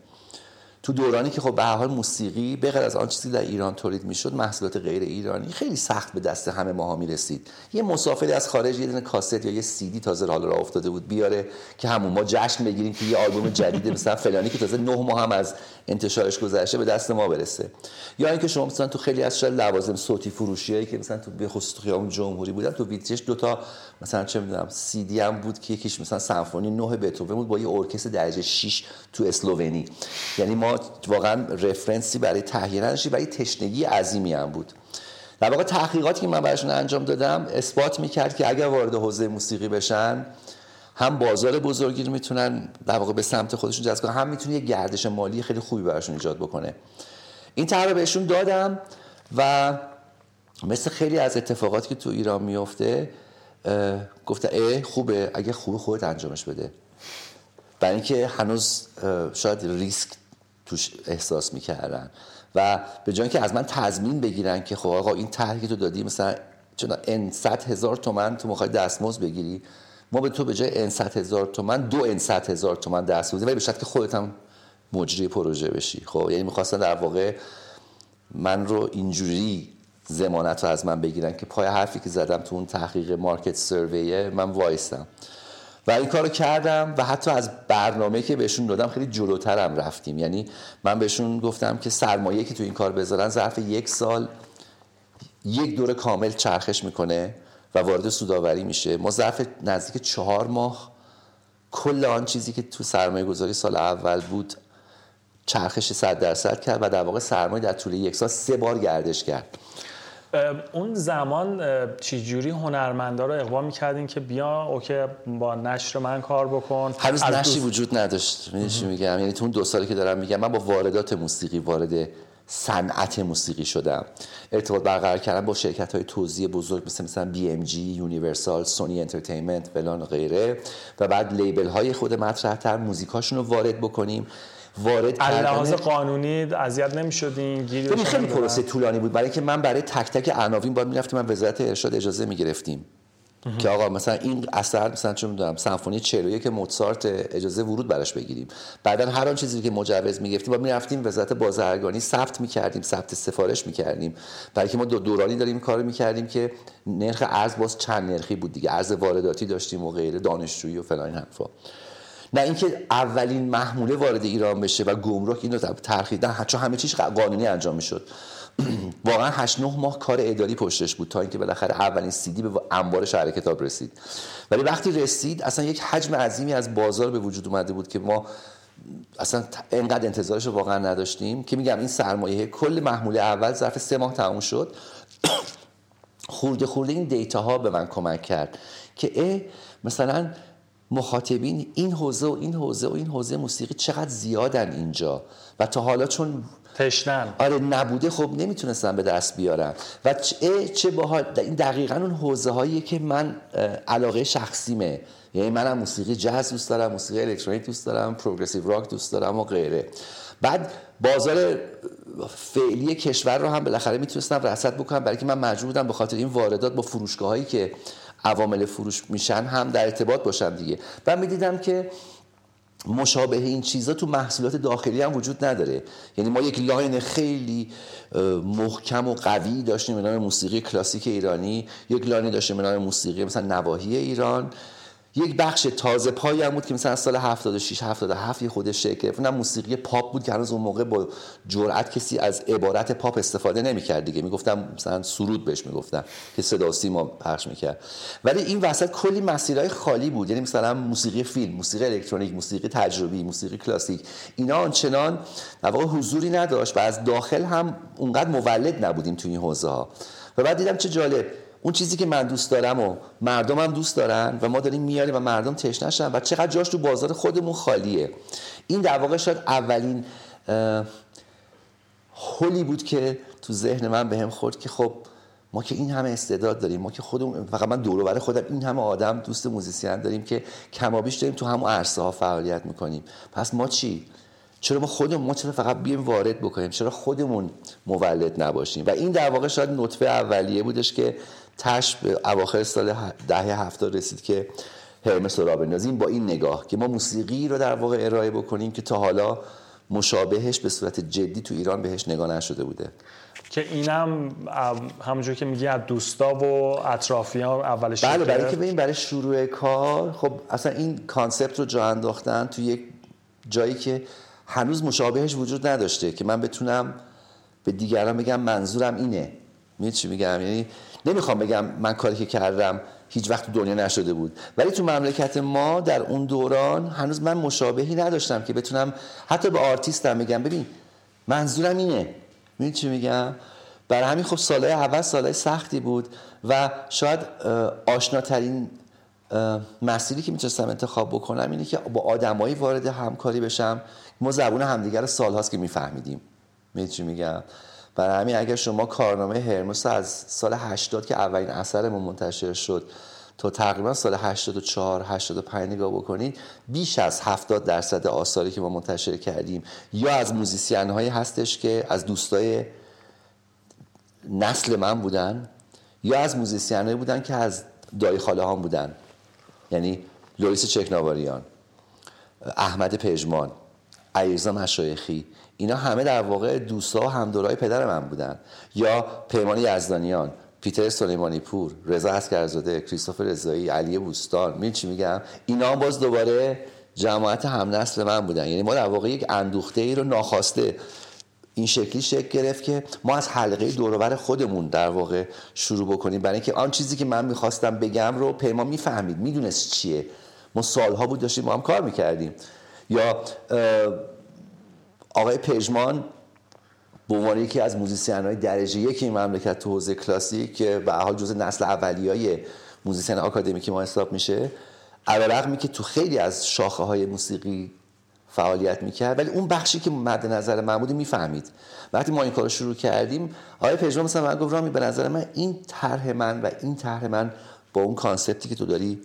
تو دورانی که خب به هر حال موسیقی به غیر از آن چیزی در ایران تولید میشد، محصولات غیر ایرانی خیلی سخت به دست همه ماها میرسید. یه مسافری از خارج یه دونه کاست یا یه CD تازه حالا راه افتاده بود بیاره که همون ما جشن بگیریم که یه آلبوم جدید مثلا فلانی که تازه 9 ماه هم از انتشارش گذشته به دست ما برسه. یا اینکه شما مثلا تو خیلی از لوازم صوتی فروشیایی که مثلا تو به خصوص خیابون جمهوری بودن، تو ویترینش دو تا مثلا چه میدونم CD هم بود که یکیش مثلا سمفونی 9 بتوون بود با یه ارکستر درجه 6 تو اسلوونی. یعنی ما واقعا رفرنسی برای تهیه نشی و یه تشنگی عظیمی هم بود. در واقع تحقیقاتی که من براشون انجام دادم اثبات میکرد که اگر وارد حوزه موسیقی بشن، هم بازار بزرگی رو میتونن در واقع به سمت خودشون جذب کنن، هم میتونه یه گردش مالی خیلی خوبی براشون ایجاد بکنه. این طرح رو بهشون دادم و مثل خیلی از اتفاقاتی که تو ایران میفته گفتم خوبه اگه خوب خودت انجامش بده، برای اینکه هنوز شاید ریسک توش احساس میکردن و به جای اینکه از من تضمین بگیرن که خب آقا این طرحی که تو دادی مثلا چون ان 100,000 تومان تو میخوای دستمزد بگیری، ما به تو به جای ان 100,000 تومان 2 ان 100,000 تومان دستمزد میدیم، ولی به شرط که خودت هم مجری پروژه بشی. خب یعنی میخواستن در واقع من رو اینجوری ضمانت رو از من بگیرن که پای حرفی که زدم تو اون تحقیق مارکت سروی من وایسم و این کارو کردم و حتی از برنامه‌ای که بهشون دادم خیلی جلوترم رفتیم. یعنی من بهشون گفتم که سرمایه‌ای که تو این کار بذارن ظرف 1 سال 1 دوره کامل چرخش میکنه و وارد سوداوری میشه. ما ظرف نزدیک 4 ماه کل آن چیزی که تو سرمایه گذاری سال اول بود چرخش 100% کرد و در واقع سرمایه در طول 1 سال 3 بار گردش کرد. اون زمان چجوری هنرمندا رو اقوام می‌کردین که بیا اوکی با نشر من کار بکن؟ هنوز نشری وجود نداشت. می‌دونی چی میگم؟ یعنی تو اون 2 سالی که دارم میگم، من با واردات موسیقی وارد صنعت موسیقی شدم، ارتباط برقرار کردم با شرکت‌های توزیع بزرگ مثل BMG، یونیورسال، سونی انترتینمنت، فلان و غیره، و بعد لیبل‌های خود مطرح‌تر موزیکاشون رو وارد بکنیم. وارد لحاظ قانونی اذیت نمی‌شدین؟ گیرش خیلی پروسه طولانی بود، برای اینکه من برای تک تک عناوین باید می‌رفتیم، من وزارت ارشاد اجازه می‌گرفتیم که آقا مثلا این اثر مثلا چه می‌دونم سمفونی 41 موزارت اجازه ورود براش بگیریم. بعدن هر اون چیزی که مجوز می‌گرفتیم با می‌رفتیم وزارت بازرگانی ثبت می‌کردیم، ثبت سفارش می‌کردیم. برای که ما دو دورانی داریم کار می‌کردیم که نرخ ارز باز چند نرخی بود دیگه، ارز وارداتی داشتیم و غیره، دانشجویی و فلان حرفا. نه اینکه اولین محموله وارد ایران بشه و گمرک اینو ترخیدن، حتی همه چیز قانونی انجام می‌شد. واقعا 8-9 ماه کار اداری پشتش بود تا اینکه بالاخره اولین سیدی به انبار شهر کتاب رسید. ولی وقتی رسید اصلا یک حجم عظیمی از بازار به وجود اومده بود که ما اصلا اینقدر انتظارش رو واقعا نداشتیم، که میگم این سرمایه کل محموله اول ظرف 3 ماه تموم شد. خورده این دیتاها به من کمک کرد که مثلا مخاطبین این حوزه و این حوزه و این حوزه موسیقی چقدر زیادن اینجا، و تا حالا چون تشنم نبوده خب نمیتونستم به دست بیارم. و چه باحال، این دقیقاً اون حوزه هایی که من علاقه شخصیمه، یعنی منم موسیقی جاز دوست دارم، موسیقی الکترونیک دوست دارم، پروگرسیو راک دوست دارم و غیره. بعد بازار فعلی کشور رو هم بالاخره میتونستم رصد بکنم، برای که من مجبور بودم به خاطر این واردات با فروشگاهایی که عوامل فروش میشن هم در ارتباط باشم دیگه. و میدیدم که مشابه این چیزا تو محصولات داخلی هم وجود نداره. یعنی ما یک لاین خیلی محکم و قوی داشتیم به نام موسیقی کلاسیک ایرانی، یک لاین داشتیم به نام موسیقی مثلا نواحی ایران، یک بخش تازه پایی هم بود که مثلا از سال 76 77 خودش شکل گرفت، اونم موسیقی پاپ بود که هنوز اون موقع با جرأت کسی از عبارت پاپ استفاده نمی‌کرد دیگه، میگفتم مثلا سرود بهش میگفتم که صدا و سیما پخش می‌کرد. ولی این وسط کلی مسیرهای خالی بود، یعنی مثلا موسیقی فیلم، موسیقی الکترونیک، موسیقی تجربی، موسیقی کلاسیک، اینا آنچنان در واقع حضوری نداشت و از داخل هم اونقدر مولد نبودیم تو این حوزه‌ها. و بعد دیدم چه جالب، اون چیزی که من دوست دارم و مردم هم دوست دارن و ما داریم میاریم و مردم تشنه شدن و چقدر جاش تو بازار خودمون خالیه. این در واقع شاید اولین هولی بود که تو ذهن من بهم خورد که خب ما که این همه استعداد داریم، ما که خودمون، فقط من دور و بر خودم این همه آدم دوست موزیسین داریم که کمابیش داریم تو همون عرصه ها فعالیت میکنیم، پس ما چی؟ چرا ما خودمون مطلب فقط بیایم وارد بکنیم، چرا خودمون مولد نباشیم؟ و این در واقع شاید نطفه اولیه بودش که تاش به اواخر سال دهه 70 رسید که هرمس را بنازیم با این نگاه که ما موسیقی رو در واقع ارائه بکنیم که تا حالا مشابهش به صورت جدی تو ایران بهش نگاه نشده بوده. که اینم همونجوری که میگی از دوستا و اطرافیان اولش شروع کرد. بله، برای که ببین برای شروع کار خب اصلا این کانسپت رو جا انداختن تو یک جایی که هنوز مشابهش وجود نداشته که من بتونم به دیگران بگم منظورم اینه. میدونی چی میگم؟ یعنی نمیخوام بگم من کاری که کردم هیچ وقت دنیا نشده بود، ولی تو مملکت ما در اون دوران هنوز من مشابهی نداشتم که بتونم حتی به آرتیستم بگم ببین منظورم اینه. میدونی چی میگم؟ برای همین خب سالهای اول سالهای سختی بود و شاید آشناترین مسیری که میتونستم انتخاب بکنم اینه که با آدمایی وارد همکاری بشم. ما زبون همدیگر رو سالهاست که میفهمیدیم. میدونی چی میگم؟ برای همین اگر شما کارنامه هرمس از سال 80 که اولین اثرمون منتشر شد تا تقریبا سال 84 85 نگاه بکنید، بیش از 70% آثاری که ما منتشر کردیم یا از موزیسین هایی هستش که از دوستای نسل من بودن یا از موزیسین هایی بودن که از دایی خاله هام بودن، یعنی لوریس چکناواریان، احمد پژمان، علیرضا مشایخی، اینا همه در واقع دوستا و همدورای پدر من بودن، یا پیمان یزدانیان، پیتر سلیمانی پور، رضا اسکرزاده، کریستوفر رضایی، علی بوستان. من چی میگم؟ اینا هم باز دوباره جماعت هم نسل من بودن. یعنی ما در واقع یک اندوخته ای رو ناخواسته این شکلی شکل گرفت که ما از حلقه دور و بر خودمون در واقع شروع بکنیم، برای اینکه آن چیزی که من می‌خواستم بگم رو پیمان می‌فهمید، می‌دونست چیه. ما سال‌ها بود داشتیم با هم کار می‌کردیم. یا آقای پژمان به عنوان یکی از موزیسین‌های درجه یک این مملکت تو حوزه کلاسیک که به هر حال جزو نسل اولیه‌ای موزیسین آکادمیک ما حساب میشه، علاوه بر اینکه تو خیلی از شاخه‌های موسیقی فعالیت میکرد، ولی اون بخشی که مد نظر من بود میفهمید. وقتی ما این کارو شروع کردیم، آقای پژمان مثلا من گفت رامی به نظر من این طرح من و این طرح من با اون کانسپتی که تو داری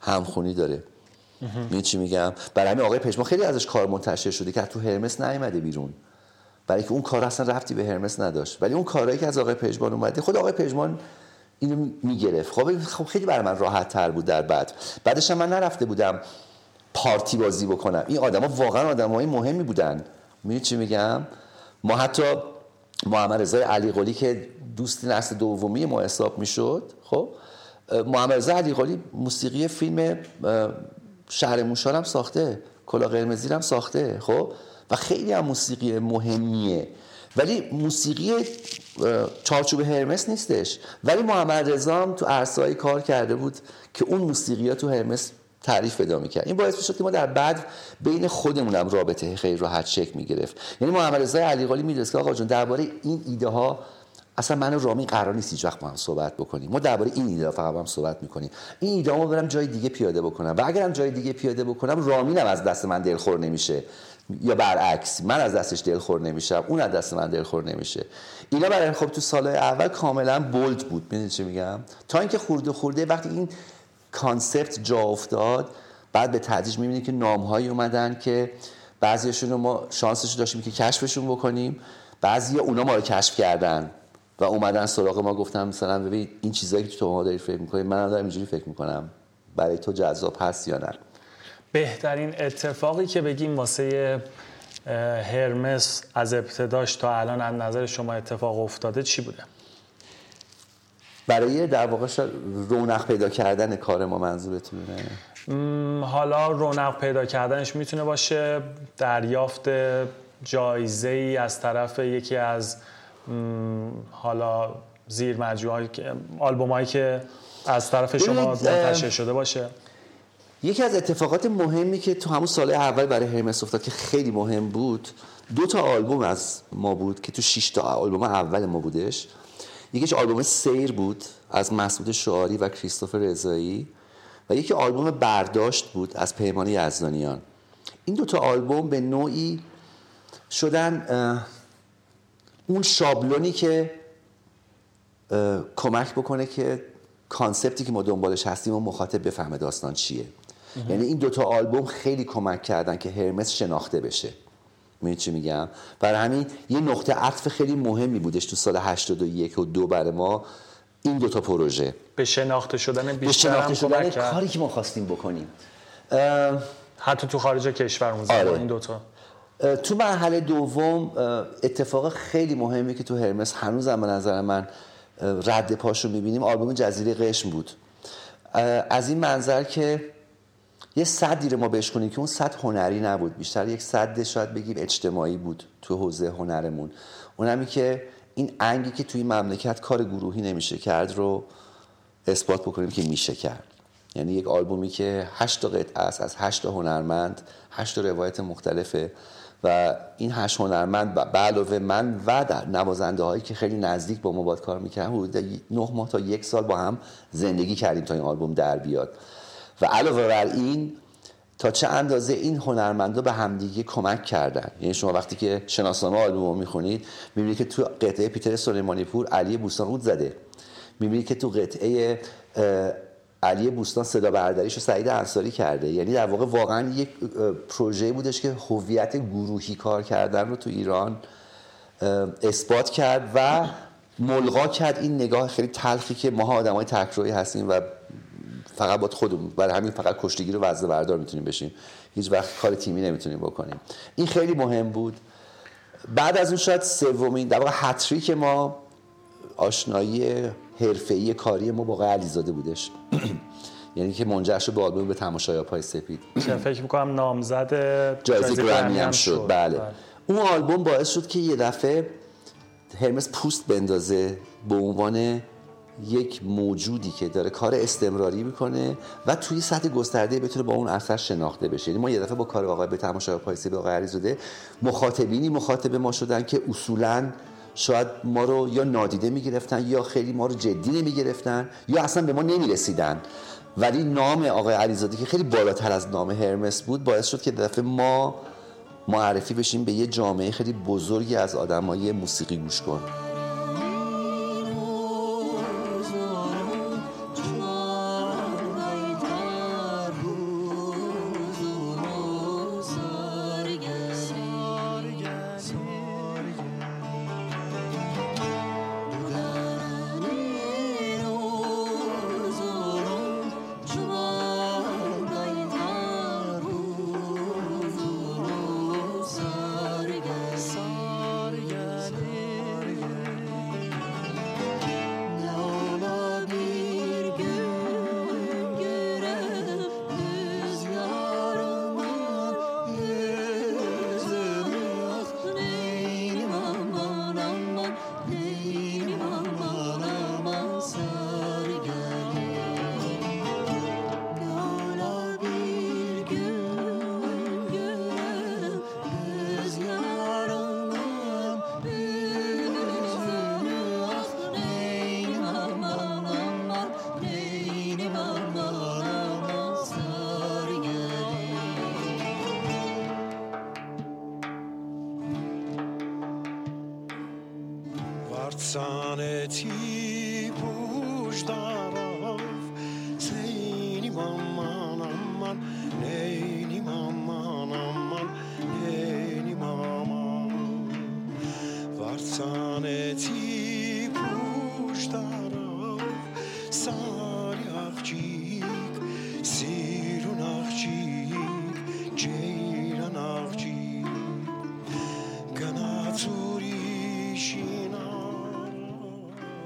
همخونی داره. می چی میگم؟ برای همین آقای پژمان خیلی ازش کار منتشر شده که تو هرمس نیامده بیرون، برای که اون کار اصلا ربطی به هرمس نداشت، ولی اون کارهایی که از آقای پژمان اومده خود آقای پژمان اینو میگرفت. خب خیلی برای من راحت تر بود. در بعدش من نرفته بودم پارتی بازی بکنم. این آدما واقعا آدمای مهمی بودن. میدونی چی میگم؟ ما حتی محمد رضا علیقلی که دوست نسل دومی ما حساب میشد، خب محمد رضا علیقلی موسیقی فیلم شهر موشان هم ساخته، کلا قرمزی هم ساخته، خب و خیلی هم موسیقی مهمیه، ولی موسیقی چارچوب هرمس نیستش. ولی محمد رضا هم تو عرصه‌ای کار کرده بود که اون موسیقی‌ها تو هرمس تعریف پیدا می‌کرد. این باعث می‌شد که ما در بعد بین خودمونم رابطه خیلی راحت شکل می‌گرفت. یعنی محمدرضا علیقلی می‌دونست که آقا جون درباره این ایده ها اصلا من و رامی قرار نیست هیچ وقت با هم صحبت بکنیم، ما درباره این ایده فقط با هم صحبت می‌کنیم. این ایده رو برم جای دیگه پیاده بکنم و اگرم جای دیگه پیاده بکنم رامینم از دست من دلخور نمیشه یا برعکس، من از دستش دلخور نمیشم، اون از دست من دلخور نمیشه. اینا برای خب تو سال‌های اول کاملاً بولد بود. می‌دونی چی میگم؟ تا اینکه خورده خورده وقتی این کانسپت جا افتاد، بعد به تدریج می‌بینید که نام‌هایی اومدن که بعضیشون رو ما شانسش داشتیم که کشفشون بکنیم، بعضی اونا ما رو کشف کردن و اومدن سراغ ما گفتن مثلا ببین این چیزایی که تو ما داری فکر می‌کنی منم دارم اینجوری فکر می‌کنم، برای تو جذاب هست یا نه؟ بهترین اتفاقی که بگیم واسه هرمس از ابتداش تا الان از نظر شما اتفاق افتاده چی بوده؟ برای در واقع رونق پیدا کردن کار ما منظورتونه؟ حالا رونق پیدا کردنش میتونه باشه دریافت جایزه‌ای از طرف یکی از حالا زیر مجموعه‌ای که آلبومایی که از طرف شما منتشر شده باشه. یکی از اتفاقات مهمی که تو همون سال اول برای هرمس افتاد که خیلی مهم بود، 2 آلبوم از ما بود که تو 6 آلبوم اول ما بودش. یکیش آلبوم سیر بود از مسعود شعاری و کریستوفر رضایی و یکی آلبوم برداشت بود از پیمان یزدانیان. این 2 آلبوم به نوعی شدن اون شابلونی که کمک بکنه که کانسپتی که ما دنبالش هستیم و مخاطب بفهمه داستان چیه. یعنی این 2 آلبوم خیلی کمک کردن که هرمس شناخته بشه. من چی میگم؟ برای همین یه نقطه عطف خیلی مهمی بودش تو سال 81 و 2 برای ما این 2 پروژه به شناخته شدن بیشتر کاری که ما خواستیم بکنیم، حتی تو خارج کشورمون. آره. این 2 تو مرحله دوم اتفاق خیلی مهمی که تو هرمس هنوزم به نظر من رد پاشو میبینیم آلبوم جزیره قشم بود، از این منظر که یه سدی رو ما بهش کنیم که اون سد هنری نبود، بیشتر یک سد شاید بگیم اجتماعی بود تو حوزه هنرمون. اونمی که این انگی که توی مملکت کار گروهی نمیشه کرد رو اثبات بکنیم که میشه کرد. یعنی یک آلبومی که 8 قطعه است از 8 هنرمند، 8 روایت مختلفه و این 8 هنرمند به علاوه من و نوازنده هایی که خیلی نزدیک با ما کار میکردن حدود 9 ماه تا 1 سال با هم زندگی کردیم تا این آلبوم در بیاد. و علاوه بر این تا چه اندازه این هنرمندا به همدیگه کمک کردن. یعنی شما وقتی که شناسنامه آلبومو میخونید میبینید که تو قطعه پیتر سلیمانی پور علی بوستان رود زده، میبینید که تو قطعه علی بوستان صدا برداریشو سعید انصاری کرده. یعنی در واقع واقعا یک پروژه بودش که هویت گروهی کار کردن رو تو ایران اثبات کرد و ملغا کرد این نگاه خیلی تلخی که ماها آدمای تکراری هستیم و فقط باید خودمون، برای همین فقط کشتیگیر و وزنه بردار میتونیم بشیم، هیچ وقت کار تیمی نمیتونیم بکنیم. این خیلی مهم بود. بعد از اون شاید سومین در واقع هتریک ما آشنایی حرفه‌ای کاری ما با علیزاده بودش، یعنی که منجر شد به آلبوم به تماشایا پای سپید که فکر می‌کنم نامزد جایزه گرمی هم شد. بله. اون آلبوم باعث شد که یه دفعه هرمس پوست بندازه به عنوان یک موجودی که داره کار استمراری میکنه و توی سطح گسترده بتونه با اون اثر شناخته بشه. یعنی ما یه دفعه با کار آقای به تماشای پایسی به آقای علیزاده مخاطبینی مخاطب ما شدن که اصولاً شاید ما رو یا نادیده میگرفتن یا خیلی ما رو جدی نمیگرفتن یا اصلا به ما نمیرسیدن، ولی نام آقای علیزاده که خیلی بالاتر از نام هرمس بود باعث شد که دفعه ما معرفی بشیم به یه جامعه خیلی بزرگی از آدمای موسیقی گوش کن.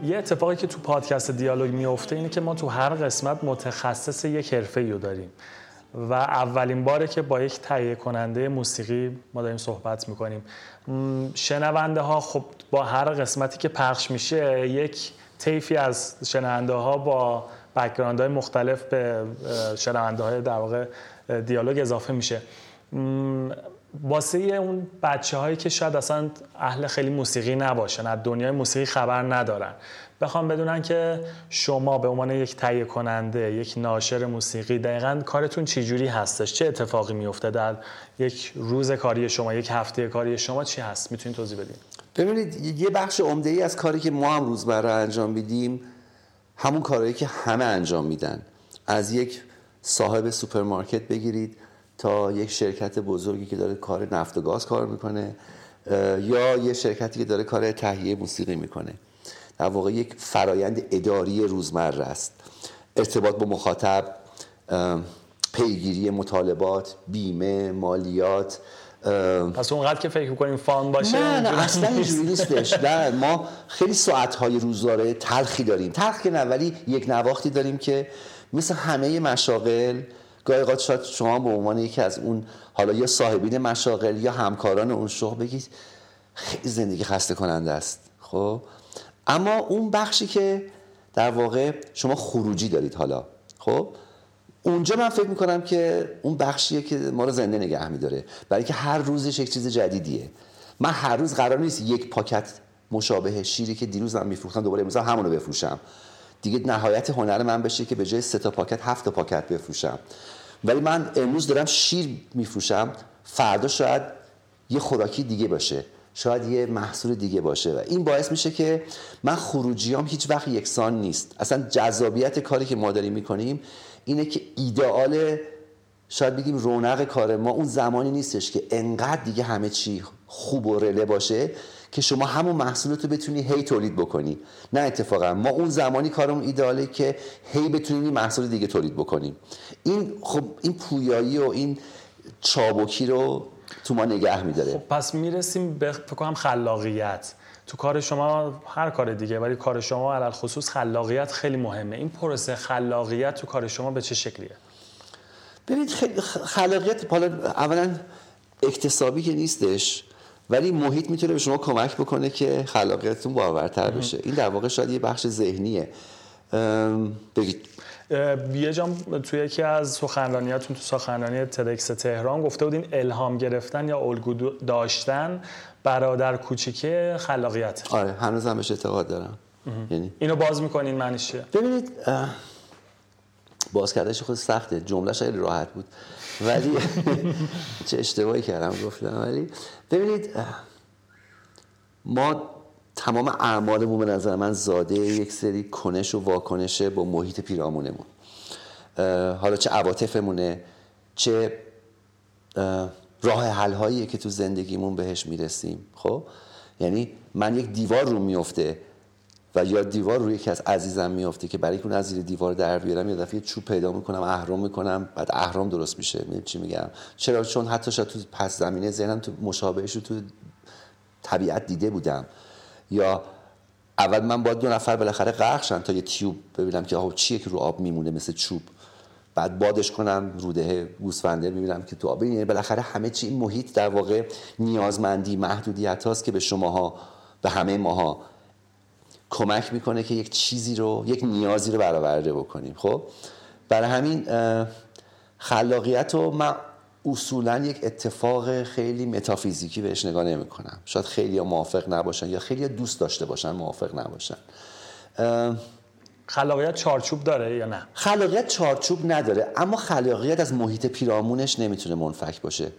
یه اتفاقی که تو پادکست دیالوگ میفته اینه که ما تو هر قسمت متخصص یک حرفه‌ای رو داریم و اولین باره که با یک تهیه کننده موسیقی ما داریم صحبت میکنیم. شنونده ها خب با هر قسمتی که پخش میشه یک طیفی از شنونده ها با بک‌گراند های مختلف به شنونده های در واقع دیالوگ اضافه میشه. واسه اون بچه‌هایی که شاید اصلا اهل خیلی موسیقی نباشن، از دنیای موسیقی خبر ندارن، بخوام بدونن که شما به عنوان یک تهیه کننده، یک ناشر موسیقی دقیقاً کارتون چی جوری هستش؟ چه اتفاقی میفته در یک روز کاری شما، یک هفته کاری شما چی هست؟ میتونید توضیح بدید؟ ببینید یه بخش عمده‌ای از کاری که ما هم روزمره انجام میدیم همون کارهایی که همه انجام میدن، از یک صاحب سوپرمارکت بگیرید تا یک شرکت بزرگی که داره کار نفت و گاز کار میکنه یا یه شرکتی که داره کار تهیه موسیقی میکنه. در واقع یک فرایند اداری روزمره است. ارتباط با مخاطب، پیگیری مطالبات، بیمه، مالیات. پس اونقدر که فکر میکنیم فان باشه نه اصلا اینجوری نیستش. نه ما خیلی ساعتهای روزانه تلخی داریم، تلخی نه ولی یک نواختی داریم که مثل همه مشاغل گاهی اوقات شاید شما به عنوان یکی از اون حالا یا صاحبین مشاغل یا همکاران اون شغل بگید خیلی زندگی خسته کننده است. خب اما اون بخشی که در واقع شما خروجی دارید حالا، خب اونجا من فکر میکنم که اون بخشیه که ما رو زنده نگه میداره، برای که هر روزش یک چیز جدیدیه. من هر روز قرار نیست یک پاکت مشابه شیری که دیروز من میفروختم دوباره امروز همونو بفروشم. دیگه نهایت هنر من بشه که به جای 3 تا پاکت 7 تا پاکت بفروشم، ولی من امروز دارم شیر میفروشم، فردا شاید یه خوراکی دیگه باشه، شاید یه محصول دیگه باشه و این باعث میشه که من خروجیام هیچ وقت یکسان نیست. اصلا جذابیت کاری که ما داریم میکنیم اینه که ایدئال شاید بگیم رونق کار ما اون زمانی نیستش که انقدر دیگه همه چی خوب و رله باشه که شما همون محصولتو بتونی هی تولید بکنی. نه اتفاقا ما اون زمانی کارمون ایداله که هی بتونیم محصول دیگه تولید بکنیم. این خب این پویایی و این چابکی رو تو ما نگه می‌داره. خب پس میرسیم به فکر کنم خلاقیت. تو کار شما هر کار دیگه ولی کار شما علل خصوص خلاقیت خیلی مهمه. این پروسه خلاقیت تو کار شما به چه شکلیه؟ ببینید خلاقیت اولا اکتسابی که نیستش، ولی محیط میتونه به شما کمک بکنه که خلاقیتتون باورتر بشه. این در واقع شاید یه بخش ذهنیه. بگید یه جام توی یکی از سخنرانیاتون تو سخنرانی تدکس تهران گفته بودین الهام گرفتن یا الگو داشتن برادر کوچیکه خلاقیت. آره هنوز هم بهش اعتقاد دارم. یعنی اینو باز میکنین معنیش چیه؟ ببینید باز کردنش خود سخته، جمله‌اش خیلی راحت بود. ولی چه اشتباهی کردم گفتم. ولی ببینید ما تمام اعمالمون به نظر من زاده یک سری کنش و واکنش با محیط پیرامونمون، حالا چه عواطفمونه چه راه حل هاییه که تو زندگیمون بهش میرسیم. خب یعنی من یک دیوار رو میفته و یا دیوار روی یکی از عزیزم میفته که برای اون از زیر دیوار در بیارم یه دفعه چوب پیدا میکنم اهرم میکنم، بعد اهرم درست میشه. میدونی چی میگم؟ چرا؟ چون حتی شاید تو پس زمینه ذهنم تو مشابهش رو تو طبیعت دیده بودم. یا اول من باید دو نفر بالاخره غرق شن تا یه تیوب ببینم که آها چیه که رو آب میمونه مثل چوب، بعد بادش کنم روده گوسفنده میبینم که تو آب. یعنی بالاخره همه چی این محیط در واقع نیازمندی محدودیت‌هاست که به شماها به همه ماها کمک میکنه که یک چیزی رو یک نیازی رو برآورده بکنیم. خب برای همین خلاقیت رو من اصولا یک اتفاق خیلی متافیزیکی بهش نگاه نمیکنم. شاید خیلی موافق نباشن یا خیلی دوست داشته باشن موافق نباشن. خلاقیت چارچوب داره یا نه؟ خلاقیت چارچوب نداره، اما خلاقیت از محیط پیرامونش نمیتونه منفک باشه.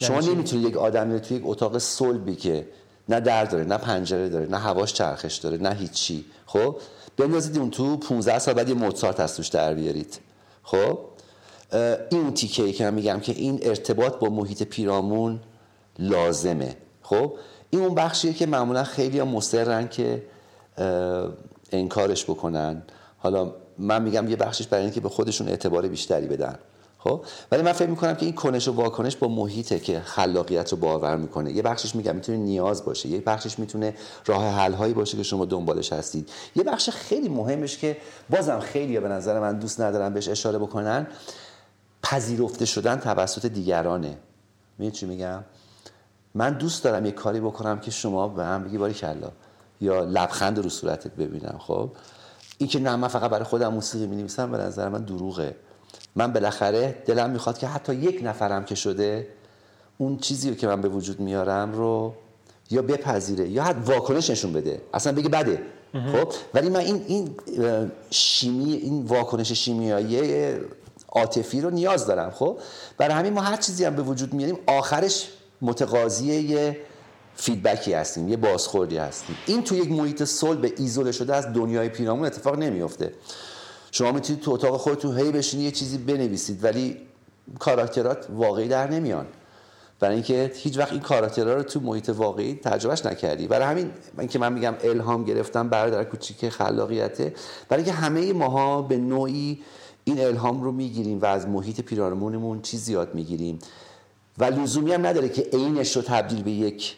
شما نمیتونی یک آدمی رو توی یک اتاق صلبی که نه در داره نه پنجره داره نه هواش چرخش داره نه هیچی، خب بندازید اون تو 15 سال بعد یه موزارت از توش در بیارید. خب این تیکه‌ای که من میگم که این ارتباط با محیط پیرامون لازمه. خب این اون بخشیه که معمولا خیلی‌ها مصرن که انکارش بکنن. حالا من میگم یه بخشش برای اینکه به خودشون اعتبار بیشتری بدن. خب ولی من فکر میکنم که این کنش و واکنش با محیطه که خلاقیت رو باور میکنه. یه بخشش میگم میتونه نیاز باشه، یه بخشش میتونه راه حل هایی باشه که شما دنبالش هستید، یه بخش خیلی مهمش که بازم خیلی به نظر من دوست ندارم بهش اشاره بکنن پذیرفته شدن توسط دیگرانه. میدونی چی میگم؟ من دوست دارم یه کاری بکنم که شما به من بگی باریکلا یا لبخند رو صورتت ببینم. خب این که نه من فقط برای خودم موسیقی می‌نویسم به نظر من دروغه. من بالاخره دلم میخواد که حتی یک نفرم که شده اون چیزی رو که من به وجود میارم رو یا بپذیره یا حتی واکنش نشون بده، اصلا بگه بده. خب ولی من این شیمی این واکنش شیمیایی عاطفی رو نیاز دارم. خب برای همین ما هر چیزی هم به وجود میاریم آخرش متقاضیه یه فیدبکی هستیم، یه بازخوردی هستیم. این تو یک محیط صلب ایزوله شده از دنیای پیرامون اتفاق نمیفته. شما میتونید تو اتاق خودتون هی بشینید یه چیزی بنویسید ولی کاراکترات واقعی در نمیان، برای اینکه هیچ وقت این کاراکترها رو تو محیط واقعی تجربهش نکردی. برای همین من که من میگم الهام گرفتم برادر کوچیک خلاقیته، برای اینکه همه ماها به نوعی این الهام رو میگیریم و از محیط پیرامونمون چیزی یاد میگیریم و لزومی هم نداره که عینش رو تبدیل به یک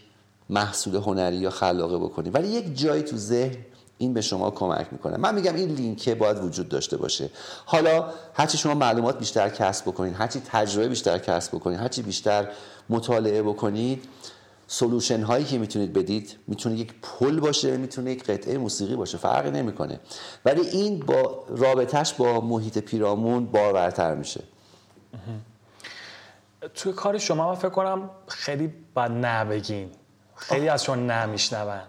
محصول هنری یا خلاقه بکنیم، ولی یک جایی تو ذهن این به شما کمک میکنه. من میگم این لینکه باید وجود داشته باشه. حالا هرچی شما معلومات بیشتر کسب بکنید، هرچی تجربه بیشتر کسب بکنید، هرچی بیشتر مطالعه بکنید، سولوشن هایی که میتونید بدید میتونه یک پل باشه، میتونه یک قطعه موسیقی باشه، فرقی نمیکنه. ولی این با رابطش با محیط پیرامون بارورتر میشه. توی کار شما من فکر کنم خیلی بد نبگین، خیلی از شما نمیشنون.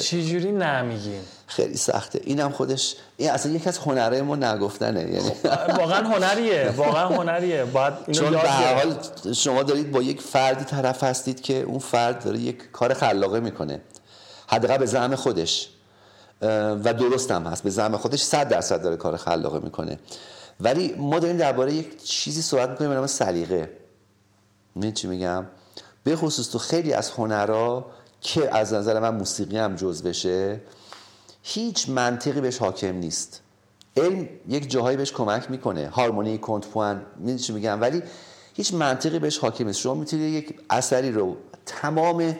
چی جوری نمیگین؟ خیلی سخته. اینم خودش این اصلا یکی از هنرهای ما نگفتنه. یعنی واقعا هنریه، واقعا هنریه. باید اینو یاد بگیرید. شما دارید با یک فردی طرف هستید که اون فرد داره یک کار خلاقه میکنه، حداقل به زعم خودش و درست هم هست، به زعم خودش 100% داره کار خلاقه میکنه. ولی ما داریم درباره یک چیزی صحبت میکنیم به نام سلیقه. من چی میگم؟ به خصوص تو خیلی از هنرها که از نظر من موسیقی هم جزو بشه، هیچ منطقی بهش حاکم نیست. علم یک جاهایی بهش کمک میکنه، هارمونی، کنترپوان، میدونی چی میگم، ولی هیچ منطقی بهش حاکم نیست. شما میتونید یک اثری رو تمام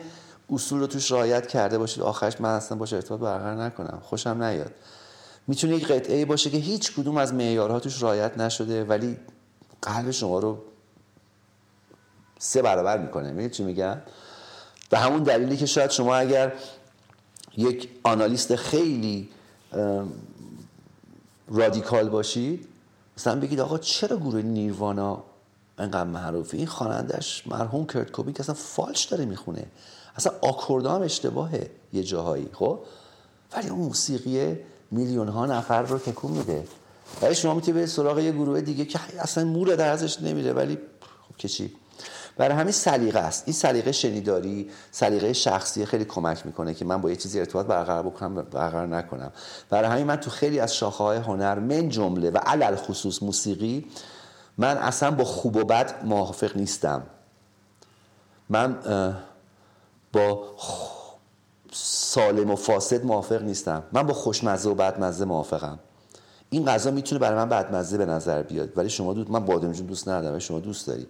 اصول رو توش رعایت کرده باشید، آخرش من اصلا باشه ارتباط برقرار نکنم، خوشم نیاد. میتونه یک قطعه باشه که هیچ کدوم از معیارها توش رعایت نشده ولی قلب شما رو 3 برابر میکنه. میدونی چی میگم؟ به همون دلیلی که شاید شما اگر یک آنالیست خیلی رادیکال باشید، مثلا بگید آقا چرا گروه نیروانا انقدر معروفه، این خوانندش مرحوم کرت کوبین که اصلا فالش داره میخونه، اصلا آکوردام اشتباهه یه جاهایی، خب ولی اون موسیقی میلیون ها نفر رو تکون میده. ولی شما میتونی به سراغ یه گروه دیگه که اصلا مولا در ازش نمیره، ولی خب که چی؟ برای همین سلیقه است. این سلیقه شنیداری، سلیقه شخصی خیلی کمک میکنه که من با یه چیزی ارتباط برقرار بکنم برقرار نکنم. برای همین من تو خیلی از شاخه‌های هنر، من جمله و علل خصوص موسیقی، من اصلا با خوب و بد موافق نیستم. من با سالم و فاسد موافق نیستم. من با خوشمزه و بدمزه موافقم. این غذا میتونه برای من بدمزه به نظر بیاد، ولی شما من بادمجون دوست ندارم ولی شما دوست داری.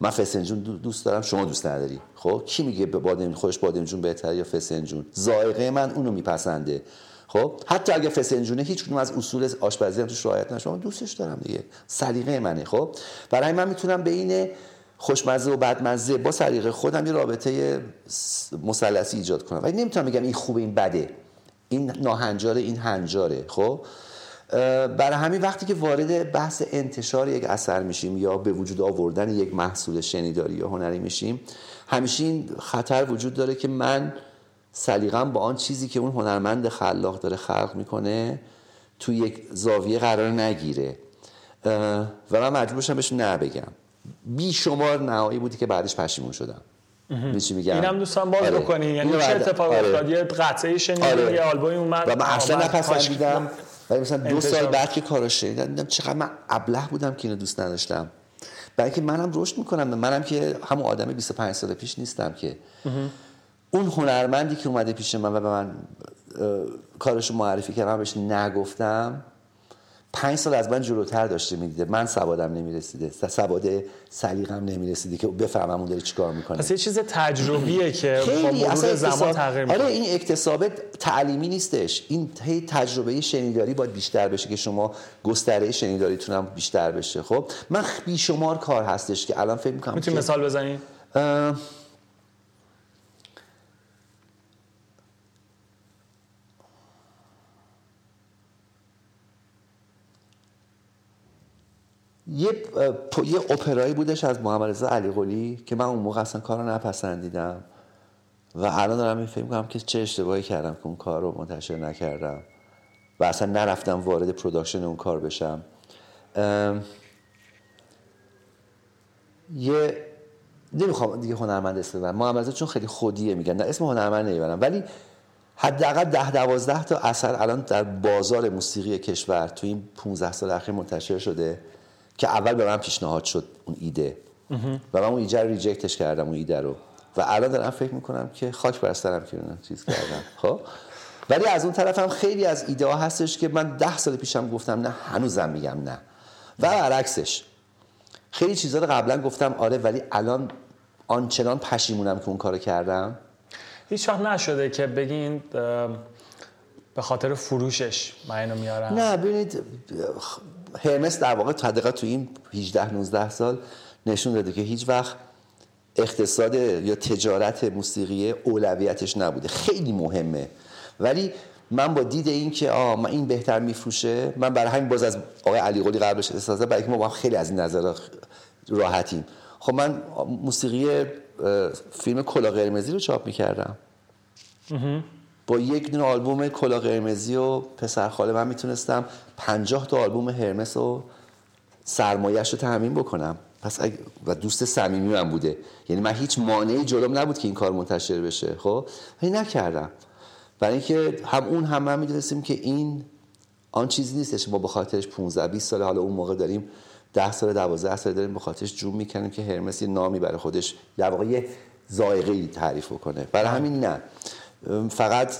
من فسنجون دوست دارم شما دوست نداری. خب کی میگه بادم خودش بادمجون بهتره یا فسنجون؟ ذائقه من اونو میپسنده. خب حتی اگه فسنجونه هیچ کدوم از اصول آشپزی هم توش رعایت نشه، من دوستش دارم دیگه، سلیقه منه. خب برای من میتونم بین خوشمزه و بدمزه با سلیقه خودم یه رابطه مثلثی ایجاد کنم، ولی نمیتونم بگم این خوبه این بده، این ناهنجاره این هنجاره. خب برای همین وقتی که وارد بحث انتشار یک اثر میشیم یا به وجود آوردن یک محصول شنیداری یا هنری میشیم، همیشه این خطر وجود داره که من سلیقه‌ام با آن چیزی که اون هنرمند خلاق داره خلق میکنه توی یک زاویه قرار نگیره و من مجبور شدم بهش نه بگم. بیشمار نهایی بودی که بعدش پشیمون شدم. اینم دوستان باز بکنی، یعنی چه اتفاقی افتاد؟ یه قطعه شنیدی، یه آلبومی اومد و من اصلا نپسندیدم، ولی مثلا دو سال بعد که کارو شنیدم دیدم چقدر من ابله بودم که اینو دوست نداشتم. برای اینکه منم رشد میکنم، منم که همون آدم 25 سال پیش نیستم که. اون هنرمندی که اومده پیش من و به من کارشو معرفی کرد، من بهش نگفتم، 5 سال از من جلوتر داشته میدیده، من سوادم نمیرسیده، سواد سلیقم نمیرسیده که بفهمم اون داره چیکار میکنه. اصلا یه چیز تجربیه که با مرور زمان تغییر میکنه. آره این اکتساب تعلیمی نیستش، این تجربه شنیداری باید بیشتر بشه که شما گستره شنیداریتون هم بیشتر بشه. خب من بیشمار کار هستش که الان فکر میکنم. میتونی مثال بزنی؟ یه اپرایی بودش از محمد رضا علیقلی که من اون موقع اصلا کارو نپسندیدم و الان دارم فکر می‌کنم که چه اشتباهی کردم که اون کار رو منتشر نکردم و اصلا نرفتم وارد پروداکشن اون کار بشم. یه نمی‌خوام دیگه هنرمند اسم ببرم، محمد رضا چون خیلی خودیه میگن، نه اسم هنرمند نمیبرم، ولی حداقل 10-12 تا اثر الان در بازار موسیقی کشور تو این 15 سال اخیر منتشر شده که اول به من پیشنهاد شد اون ایده و من اون ایده رو ریجکتش کردم اون ایده رو و الان دارم فکر میکنم که خاک بر سرم که اون چیز کردم. خب ولی از اون طرف هم خیلی از ایده ها هستش که من 10 سال پیشم گفتم نه، هنوزم میگم نه و برعکسش خیلی چیزا رو قبلا گفتم آره، ولی الان آنچنان پشیمونم که اون کارو کردم. هیچ وقت نشده که بگین به خاطر فروشش من اینو میارم؟ نه ببینید، هرمس در واقع تدقیقا تو این 18-19 سال نشون داده که هیچ وقت اقتصاد یا تجارت موسیقی اولویتش نبوده. خیلی مهمه، ولی من با دید این که من این بهتر میفروشه، من برای همین باز از آقای علیقلی قبلش استفاده کردم، برای اینکه ما با خیلی از این نظر راحتیم. خب من موسیقی فیلم کلا قرمزی رو چاپ میکردم با یک دونه آلبوم کلا قرمزی و پسرخاله من میتونستم 50 تا آلبوم هرمس و سرمایه‌اش رو تامین بکنم. پس و دوست صمیمی من بوده، یعنی من هیچ مانعی جلوم نبود که این کار منتشر بشه. خب ولی نکردم، برای اینکه هم اون هم من می‌دونستیم که این آن چیزی نیستش ما به خاطرش 15-20 سال، حالا اون موقع داریم 10-12 سال داریم به خاطرش جون می‌کنیم که هرمس یه نامی برای خودش در واقع یه ذائقه‌ای تعریف کنه. برای همین نه، فقط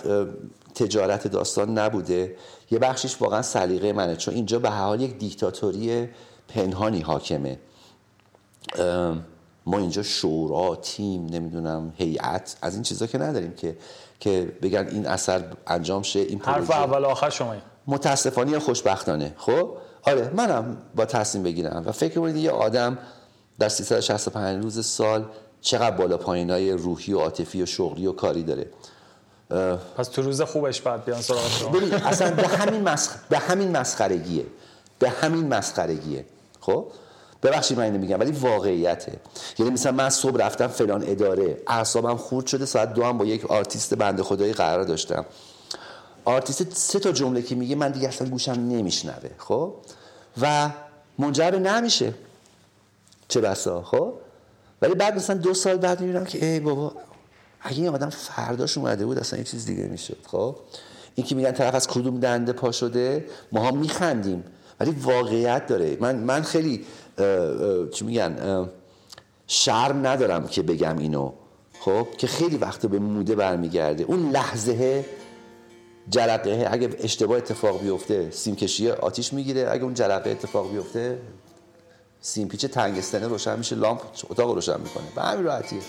تجارت داستان نبوده، یه بخشش واقعا سلیقه منه، چون اینجا به هر حال یک دیکتاتوری پنهانی حاکمه. ما اینجا شورا، تیم، نمیدونم هیئت، از این چیزا که نداریم که بگن این اثر انجام شه. این حرف اول آخر شمایی، متاسفانه یا خوشبختانه. خب آره منم با تصمیم بگیرم و فکر کنید یه آدم در 365 روز سال چقدر بالا پایینای روحی و عاطفی و شغلی و کاری داره. پس تو روز خوبش بعد بیان سراغ شما. ببین اصلا به همین مسخرگیه. خب ببخشید من اینو میگم ولی واقعیته. یعنی مثلا من صبح رفتم فلان اداره، اعصابم خورد شده، ساعت 2 هم با یک آرتیست بنده خدایی قرار داشتم. آرتیست 3 تا جمله که میگه من دیگه اصلا گوشم نمیشنوه. خب و منجر به نمیشه چه بسا. خب ولی بعد مثلا 2 سال بعد میبینم که ای بابا اگه این آدم فرداش اومده بود اصلا یه چیز دیگه میشد. خب این که میگن طرف از کدوم دنده پا شده، ماها میخندیم ولی واقعیت داره. من خیلی چی میگن شرم ندارم که بگم اینو، خب که خیلی وقت به موده برمیگرده. اون لحظه جرقه اگه اشتباه اتفاق بیفته سیمکشی آتیش میگیره، اگه اون جرقه اتفاق بیفته سیمپیچ تنگستنه روشن میشه، لامپ اتاق روشن میکنه. به همین راحتیه.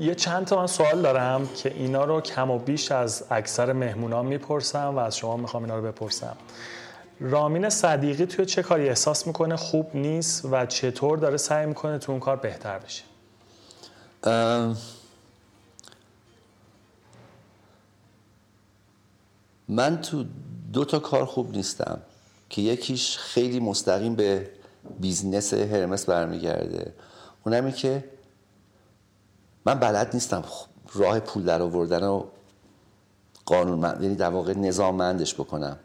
یه چند تا من سوال دارم که اینا رو کم و بیش از اکثر مهمونام میپرسم و از شما میخوام اینا رو بپرسم. رامین صدیقی توی چه کاری احساس میکنه خوب نیست و چطور داره سعی میکنه تو اون کار بهتر بشه؟ من تو 2 تا کار خوب نیستم که یکیش خیلی مستقیم به بیزنس هرمس برمیگرده، اونمی که من بلد نیستم راه پول در آوردن و قانون، یعنی در واقع نظاممندش بکنم.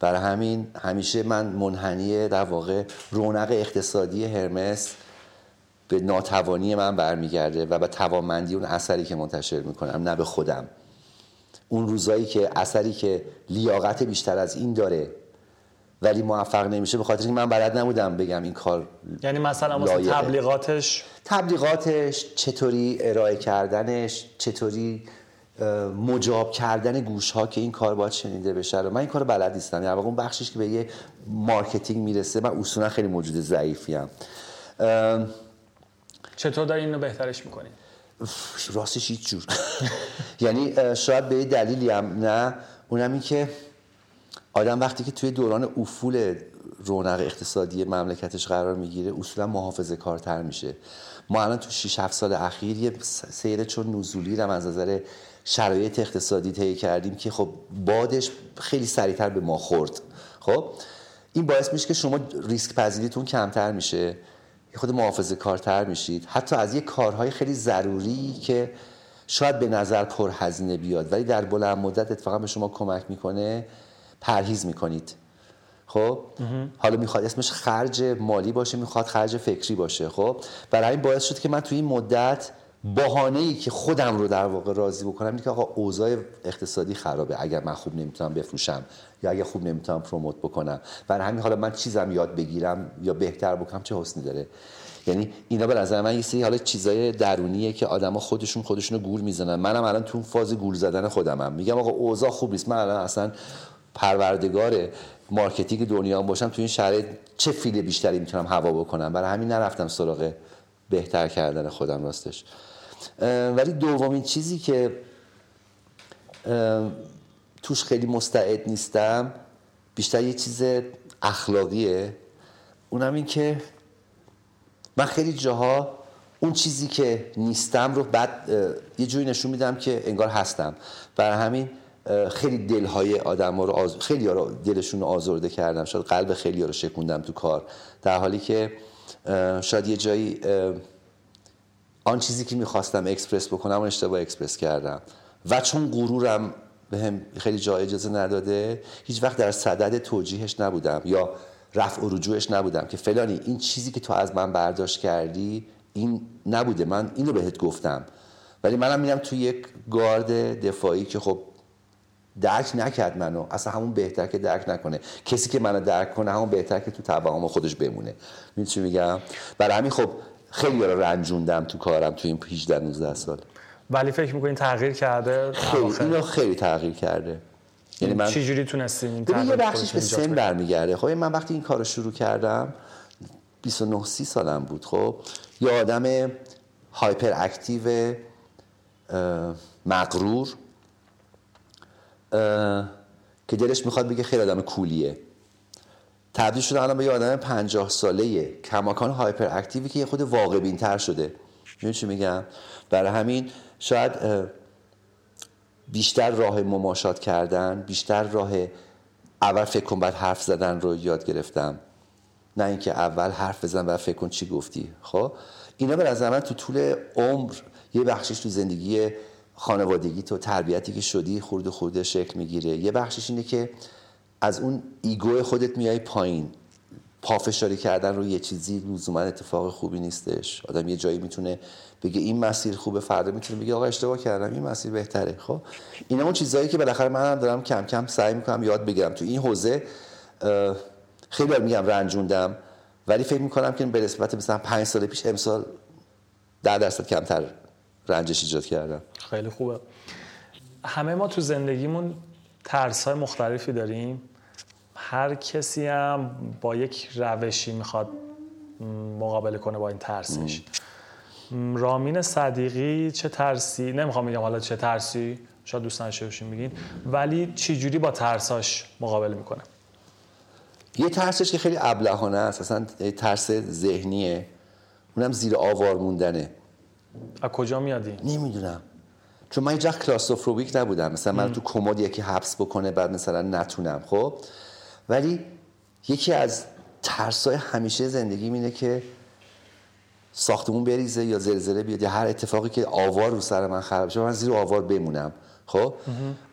برای همین همیشه من منحنی در واقع رونق اقتصادی هرمس به ناتوانی من برمیگرده و به توانمندی اون اثری که منتشر میکنم، نه به خودم. اون روزایی که اثری که لیاقت بیشتر از این داره ولی موفق نمیشه به خاطر اینکه من بلد نبودم بگم این کار، یعنی مثلا تبلیغاتش چطوری ارائه کردنش، چطوری مجاب کردن گوش‌ها که این کار باید شنیده بشه، من این کارو بلد نیستم. یعنی واقعا اون بخشش که به یه مارکتینگ میرسه، من اصولا خیلی موجود ضعیفیم. چطور دارین اینو بهترش میکنین؟ راستش هیچ جور. یعنی شاید به دلیلی هم نه، اونم این که آدم وقتی که توی دوران افول رونق اقتصادی مملکتش قرار میگیره اصولا محافظه کارتر میشه. ما الان تو 6-7 سال اخیر یه سیر چون نزولی رو از نظر شرایط اقتصادی طی کردیم که خب بادش خیلی سریعتر به ما خورد. خب این باعث میشه که شما ریسک پذیریتون کمتر میشه، خود محافظه کارتر میشید، حتی از یه کارهای خیلی ضروری که شاید به نظر پرهزینه بیاد ولی در بلند مدت اتفاقا به شما کمک میکنه پرهیز میکنید. خب حالا میخواد اسمش خرج مالی باشه، میخواد خرج فکری باشه. خب برای این باعث شد که من توی این مدت بهانه‌ای که خودم رو در واقع راضی بکنم اینه که آقا اوضاع اقتصادی خرابه، اگر من خوب نمیتونم بفروشم یا اگر خوب نمیتونم پروموت بکنم، برای همین حالا من چیزم یاد بگیرم یا بهتر بکنم چه حسنی داره. یعنی اینا به نظر من یه سری حالا چیزای درونیه که آدما خودشونو گول میزنن. منم الان تو فاز گول زدن خودمم، میگم آقا اوضاع خوب نیست، من الان اصلا پروردگار مارکتینگ دنیا باشم تو این شرایط چه فیل بیشتری میتونم هوا بکنم، برای همین نرفتم سراغ بهتر کردن خودم راستش. ولی دومین چیزی که توش خیلی مستعد نیستم بیشتر یه چیز اخلاقیه، اونم این که من خیلی جاها اون چیزی که نیستم رو بعد یه جوری نشون میدم که انگار هستم، برای همین خیلی دلهای آدم‌ها رو خیلی‌ها رو دلشون رو آزرده کردم، شاید قلب خیلی‌ها رو شکوندم تو کار، در حالی که شاید یه جایی آن چیزی که می‌خواستم اکسپرس بکنم اون اشتباه اکسپرس کردم. و چون غرورم بهم خیلی جای اجازه نداده هیچ وقت در صدد توجیهش نبودم یا رفع و رجوعش نبودم که فلانی این چیزی که تو از من برداشت کردی این نبوده، من اینو بهت گفتم، ولی منم میرم تو یک گارد دفاعی که خب درک نکرد منو، اصلا همون بهتر که درک نکنه، کسی که منو درک کنه همون بهتر که تو توهم خودش بمونه. میدونی چی میگم؟ برای همین خب خیلی رو رنجوندم تو کارم تو این 18 19 سال. ولی فکر می‌کنین تغییر کرده؟ خیلی اینو خیلی تغییر کرده. یعنی من چه جوری تونستین این تغییر؟ یه بخشش به سن برمیگرده. خب من وقتی این کارو شروع کردم 29 30 سالم بود. خب یه آدم هایپر اکتیو مغرور که دلش میخواد بگه خیلی آدم کولیه، تبدیل شده الان به یه آدم 50 ساله‌ای کماکان هایپر اکتیوی که یه خود واقع بین‌تر شده. می‌دونی چی میگم؟ برای همین شاید بیشتر راه مماشات کردن، بیشتر راه اول فکر کن بعد حرف زدن رو یاد گرفتم، نه اینکه اول حرف بزن بعد فکر کن چی گفتی. خب اینا به نظر من تو طول عمر یه بخشش تو زندگی خانوادگی تو تربیتی که شدی خورده خورده شکل میگیره، یه بخشش اینه که از اون ایگو خودت میای پایین. پافشاری کردن رو یه چیزی لزوما اتفاق خوبی نیستش. آدم یه جایی میتونه بگه این مسیر خوبه، فردا میتونه بگه آقا اشتباه کردم این مسیر بهتره. خب اینا اون چیزایی که بالاخره منم دارم کم کم سعی میکنم یاد بگیرم تو این حوزه. خیلی میگم رنجوندم، ولی فکر میکنم که به نسبت مثلا 5 سال پیش امسال 10% کمتر رنجش ایجاد کردم. خیلی خوبه. همه ما تو زندگیمون ترس‌های مختلفی داریم، هر کسی هم با یک روشی میخواد مقابله کنه با این ترسش. رامین صدیقی چه ترسی، نمیخوام بگم حالا چه ترسی، شاید دوست داشته باشین بگین، ولی چی جوری با ترساش مقابله میکنه؟ یه ترسش که خیلی ابلهانه است، اصلا ترس ذهنیه، اونم زیر آوار موندنه. از کجا میادی؟ نمیدونم، چون من هیچ‌وقت کلاستروفوبیک نبودم، مثلا من تو کمد یکی حبس بکنه بعد مثلا نتونم. خب ولی یکی از ترس‌های همیشه زندگی اینه که ساختمون بریزه یا زلزله بیاد یا هر اتفاقی که آوار رو سر من خراب شه، من زیر آوار بمونم. خب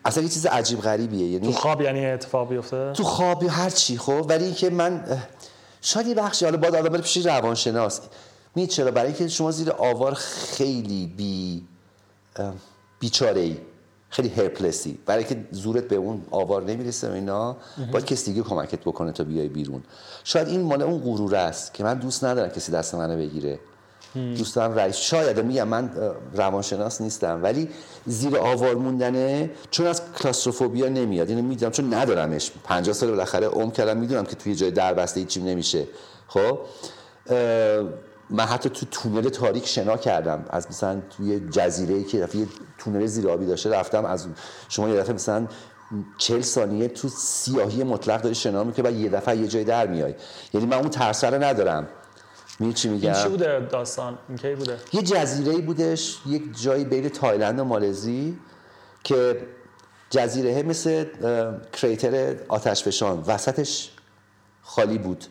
اصلا یه چیز عجیب غریبیه، یعنی تو خواب یعنی اتفاق بیفته تو خواب هر چی. خب ولی اینکه من شاید یه بخشی حالا بعد آدم پیش روانشناس می چرا، برای اینکه شما زیر آوار خیلی بیچاره‌ای، خیلی هلپلسی، برای که زورت به اون آوار نمیرسه و اینا، باید کسی دیگه کمکت بکنه تا بیای بیرون. شاید این مال اون غرور است که من دوست ندارم کسی دست منو بگیره. دوست دارم رئیس، شاید میگم من روانشناس نیستم، ولی زیر آوار موندنه، چون از کلاستروفوبیا نمیاد، اینو میدونم چون ندارمش. 50 سال بالاخره عمر کردم، میدونم که توی جای دربسته هیچ چیز نمیشه. خب من حتی تو تونل تاریک شنا کردم، از مثلا توی جزیره‌ای که یه تونل زیرآبی داشته رفتم، از شما یه دفعه مثلا 40 ثانیه تو سیاهی مطلق داری شنا می‌کنی، بعد یه دفعه یه جای در میای. یعنی من اون ترس رو ندارم. می‌دونی چی میگم؟ چی بوده داستان؟ این کی بوده؟ یه جزیره‌ای بودش، یک جایی بین تایلند و مالزی، که جزیره مثل کریتر آتشفشان، وسطش خالی بود.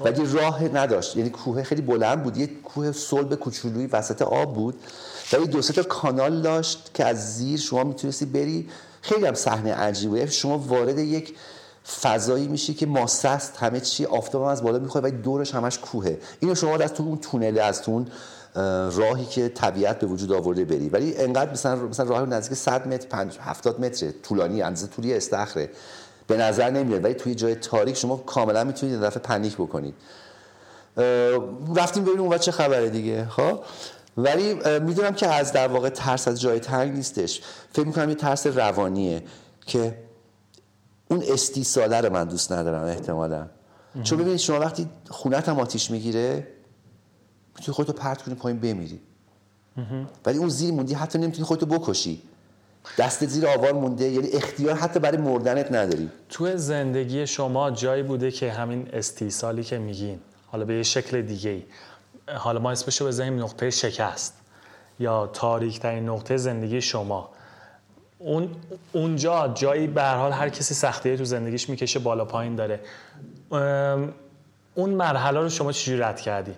ولی راه نداشت، یعنی کوه خیلی بلند بود، یه کوه صلب کوچولویی وسط آب بود، ولی دو سه تا کانال داشت که از زیر شما میتونستی بری. خیلی هم صحنه عجیبه، شما وارد یک فضایی میشی که ماسست، همه چی، آفتاب هم از بالا میخوره ولی دورش همش کوهه. اینو شما از تو اون تونل، از تو اون راهی که طبیعت به وجود آورده بری، ولی انقدر مثلا راه نزدیک 100 متر 70 متر طولانی، اندازه طولی استخره، به نظر نمیاد، ولی توی جای تاریک شما کاملا میتونید یه دفعه پنیک بکنید. رفتیم ببینیم اون چه خبره دیگه. خب ولی میدونم که از در واقع ترس از جای تنگ نیستش، فکر میکنم یه ترس روانیه که اون استیصاله رو من دوست ندارم احتمالا. چون ببینید شما وقتی خونت هم آتیش میگیره میتونی خودتو پرت کنی پایین بمیری، ولی اون زیر موندی، حتی نمیتونی خودتو بکشی، دست زیر آوار مونده، یعنی اختیار حتی برای مردنت نداری. تو زندگی شما جایی بوده که همین استیصالی که میگین، حالا به یه شکل دیگه‌ای، حالا ما اسمشو بزنیم نقطه شکست یا تاریک‌ترین نقطه زندگی شما، اونجا جایی به هر حال هر کسی سختی‌ای تو زندگیش میکشه، بالا پایین داره، اون مرحله رو شما چجوری رد کردی؟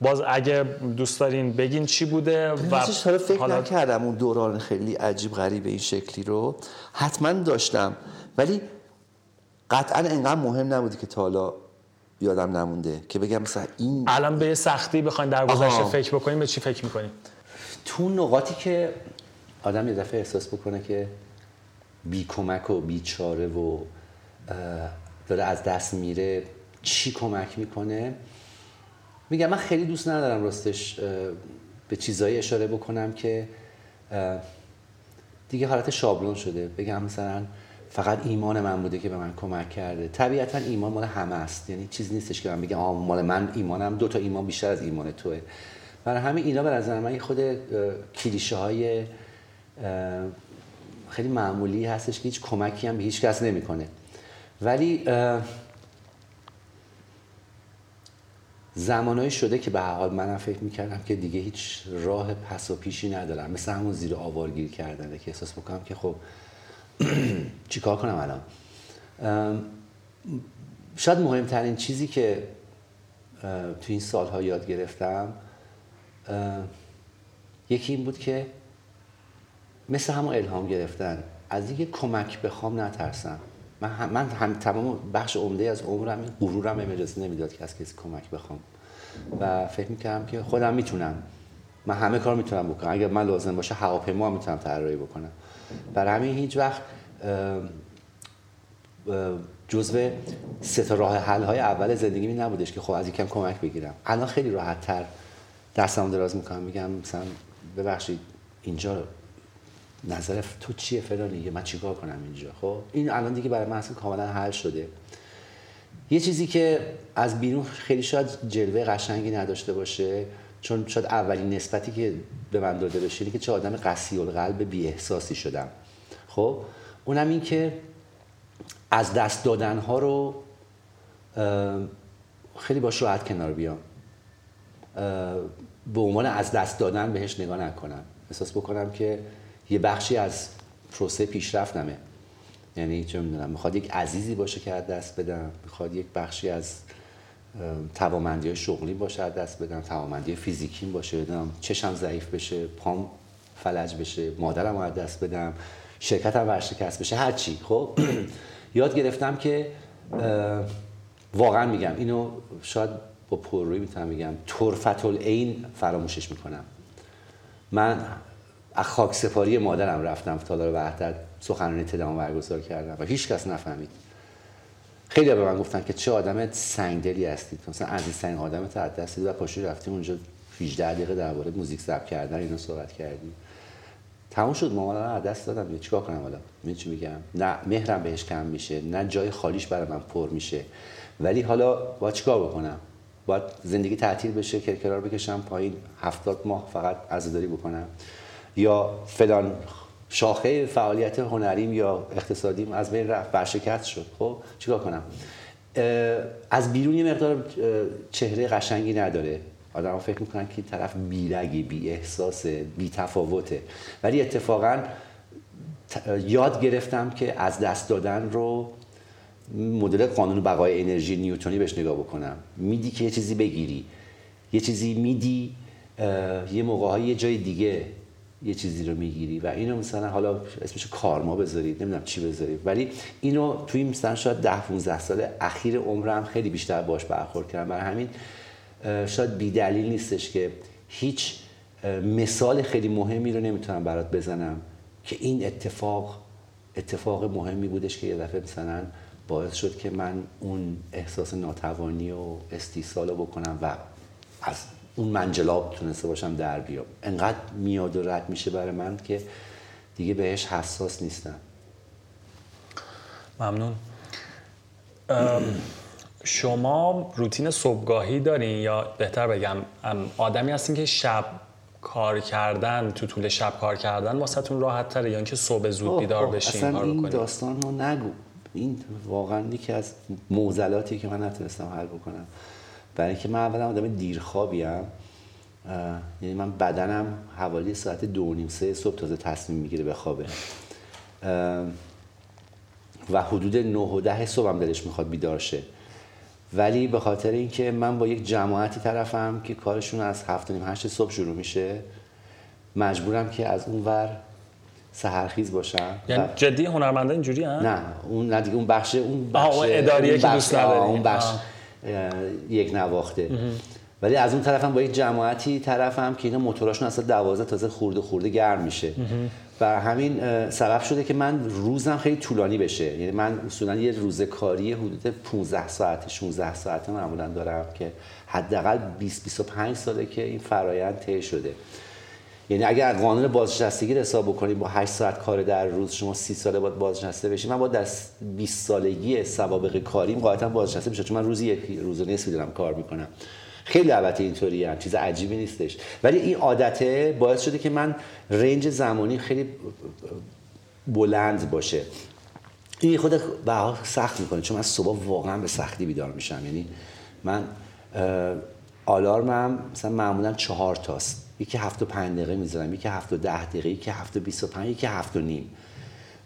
باز اگه دوست دارین بگین چی بوده. و فکر نکردم اون دوران خیلی عجیب غریب این شکلی رو حتما داشتم، ولی قطعا انقدر مهم نبوده که تا حالا یادم نمونده که بگم مثلا این الان به سختی بخواید در گذشته فکر بکنیم به چی فکر می‌کنیم؟ تو نقاطی که آدم یه دفعه احساس بکنه که بی کمک و بیچاره و داره از دست میره چی کمک میکنه؟ میگم من خیلی دوست ندارم راستش به چیزایی اشاره بکنم که دیگه حالت شابلون شده، بگم مثلا فقط ایمان من بوده که به من کمک کرده. طبیعتا ایمان مال همه است، یعنی چیز نیستش که من بگم آها مال من ایمانم، دو تا ایمان بیشتر از ایمان توئه. برای همین اینا به نظر من خود کلیشه های خیلی معمولی هستش که هیچ کمکی هم به هیچ کس نمیکنه. ولی زمانایی شده که به حال منم فکر میکردم که دیگه هیچ راه پس و پیشی ندارم، مثل همون زیر آوارگیر کردنه که احساس میکنم که خب چیکار کنم الان. شاید مهمترین چیزی که تو این سالها یاد گرفتم یکی این بود که مثل همون الهام گرفتن، از دیگه کمک بخوام نترسم. من تمام بخش عمده از عمرم غرورم اجازه نمیداد که از کسی کمک بخوام و فکر می‌کردم که خودم میتونم، من همه کار میتونم بکنم، اگر من لازم باشه هواپیما میتونم طراحی بکنم. برای همین هیچ وقت جزو سه تا راه حل‌های اول زندگی نبودش که خب از یکم کمک بگیرم. الان خیلی راحت‌تر دستم دراز میکنم، میگم مثلا ببخشید اینجا رو نظر تو چیه فلانی، یه من چیکار کنم اینجا؟ خب این الان دیگه برای من اصلا کاملا حل شده. یه چیزی که از بیرون خیلی شاید جلوه قشنگی نداشته باشه، چون شاید اولین نسبتی که به من داده بشه اینه که چه آدم قسی‌القلب بی احساسی شدم. خب اونم این که از دست دادن ها رو خیلی با شجاعت کنار بیام، به عنوان از دست دادن بهش نگاه نکنم، احساس بکنم که یه بخشی از پروسه پیشرفتمه. یعنی چه می‌دونم، میخواد یک عزیزی باشه که از دست بدم، میخواد یک بخشی از توانمندی شغلی باشه از دست بدم، توانمندی فیزیکی باشه، بدم چشم ضعیف بشه، پام فلج بشه، مادرم از دست بدم، شرکتم ورشکست بشه، هر چی. خب یاد گرفتم که واقعا میگم اینو شاید با پررویی میتونم بگم طرفة العین فراموشش میکنم. من از خاکسپاری مادرم رفتم تالار وحدت، سخنرانی تداوم برگزار کردم و هیچ کس نفهمید. خیلی به من گفتن که چه آدم سنگدلی هستید، مثلا عزیزترین آدمت از دست دادی و پاشو رفتی اونجا 18 دقیقه درباره موزیک ضبط کردن اینا صحبت کردی، تموم شد، مامانم از دست دادم، چیکار کنم حالا؟ من چی میگم؟ نه مهرم بهش کم میشه، نه جای خالیش برای من پر میشه، ولی حالا باید چیکار بکنم؟ باید زندگی تعطیل بشه، کرکرار بکشم پایین 70 ماه فقط عزاداری بکنم، یا فلان شاخه فعالیت هنریم یا اقتصادیم از بین رفت، ورشکست شد، خب چیکار کنم؟ از بیرون یه مقدار چهره قشنگی نداره، آدم فکر میکنن که طرف بیرگی، بی احساسه، بی تفاوته. ولی اتفاقا یاد گرفتم که از دست دادن رو مدل قانون بقای انرژی نیوتنی بهش نگاه بکنم. میدی که یه چیزی بگیری، یه چیزی میدی، یه موقع‌های یه جای دیگه یه چیزی رو میگیری و اینو مثلا حالا اسمش کارما بذارید، نمیدونم چی بذارید، ولی اینو توی مثلا شاید 10-15 سال اخیر عمرم خیلی بیشتر باهاش برخورد کردم. برای همین شاید بی‌دلیل نیستش که هیچ مثال خیلی مهمی رو نمیتونم برات بزنم که این اتفاق مهمی بودش که یه دفعه مثلا باعث شد که من اون احساس ناتوانی و استیصال رو بکنم و از اون منجلاب تونسته باشم در بیام. انقدر میاد و رد میشه برای من که دیگه بهش حساس نیستم. ممنون. شما روتین صبحگاهی دارین یا بهتر بگم آدمی هستین که شب کار کردن، تو طول شب کار کردن واسه تون راحت تره یا اینکه صبح زود بیدار بشین کار بکنین؟ اصلا این داستان رو نگو، این واقعا یکی از معضلاتیه که من نتونستم حل بکنم. برای اینکه من اولا آدم دیرخوابیم، یعنی من بدنم حوالی ساعت 2:30 صبح تازه تصمیم میگیره بخوابه و حدود 9 و 10 صبح هم دلش میخواد بیدار شه. ولی به خاطر اینکه من با یک جماعتی طرفم که کارشون از 7:30-8 صبح شروع میشه، مجبورم که از اون ور سحرخیز باشن. یعنی جدی هنرمندا اینجوری هستن؟ نه، اون دیگه اون بخشه، اون اداریه که دوست نداره، اون بخش یک نواخته. ولی از اون طرفم با یک جماعتی طرفم که اینا موتوراشون اصلا 12 تازه خورده گرم میشه. و همین سبب شده که من روزم خیلی طولانی بشه. یعنی من اصولا یه روز کاری حدود 15 ساعت 16 ساعت معمولا دارم که حداقل 20 25 ساله که این فرآیند طی شده. یعنی اگر قانون بازنشستگی رو حساب بکنیم با 8 ساعت کار در روز شما 30 ساله باید بازنشسته بشی. من با 20 سالگی سوابق کاریم قاعدتاً بازنشسته میشم، چون من روزی یک روز و نصف دارم کار میکنم. خیلی البته اینطوریه، چیز عجیبی نیستش، ولی این عادته باعث شده که من رنج زمانی خیلی بلند باشه. این خود بها سخت میکنه، چون من صبح واقعا به سختی بیدار میشم. یعنی من آلارمم مثلا معمولا 4 تاست، یکی 7:05 دقیقه میذارم، یکی 7:10 دقیقه، یکی 7:25، یکی 7:30.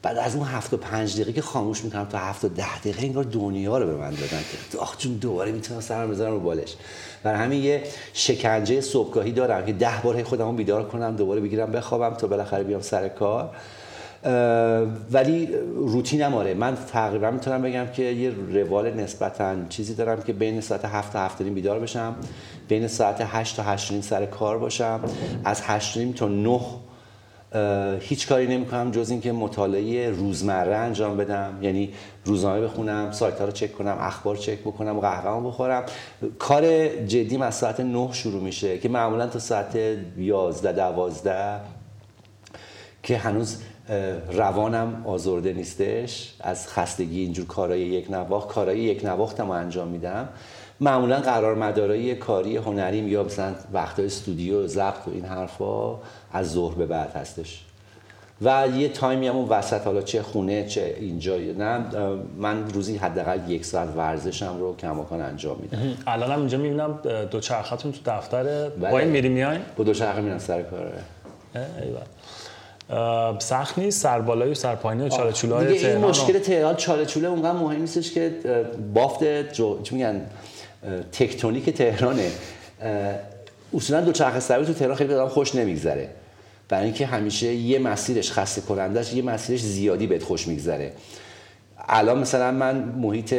بعد از اون 7:05 دقیقه که خاموش میکنم تا 7:10 دقیقه انگار دنیا رو به من دادن که آخ جون دوباره میتونم سرم بزنم رو بالش. برای همین یه شکنجه صبحگاهی دارم که 10 بار خودمو بیدار کنم، دوباره بگیرم بخوابم تا بالاخره بیام سر کار. ولی روتینم، آره، من تقریبا میتونم بگم که یه روال نسبتاً چیزی دارم که بین ساعت 7 تا 7:30 بیدار بشم، بین ساعت 8 تا 8:30 سر کار باشم، از 8:30 تا 9 هیچ کاری نمی‌کنم جز اینکه مطالعه روزمره انجام بدم. یعنی روزنامه بخونم، سایت‌ها رو چک کنم، اخبار چک بکنم، قهوه‌مو بخورم. کار جدی از ساعت 9 شروع میشه که معمولاً تا ساعت 11 12 که هنوز روانم آزرده نیستش از خستگی اینجور کارهای یک نواخت، هم انجام میدم. معمولاً قرارمدارای کاری هنریم یا مثلا وقتای استودیو ضبط و این حرفا از ظهر به بعد هستش، و یه تایمی هم اون وسط، حالا چه خونه چه اینجا. نه، من روزی حداقل 1 ساعت ورزشم رو کماکان انجام میدم. الانم اینجا میبینم دوچرخه‌تون تو دفتر، با این میری میای؟ با دوچرخه میرم سر کاره. ایوا، سخت نیست سربالایی و سرپایینی و چاله چوله‌های تهران؟ این مشکل تهران چاله چوله اونقدر مهم نیستش که بافت چی میگن تکتونیک تهرانه. اصولا دوچرخه سواری تو تهران خیلی آدم خوش نمیگذره، برای اینکه همیشه یه مسیرش خسته کنندش، یه مسیرش زیادی بهت خوش میگذره. الان مثلا من محیط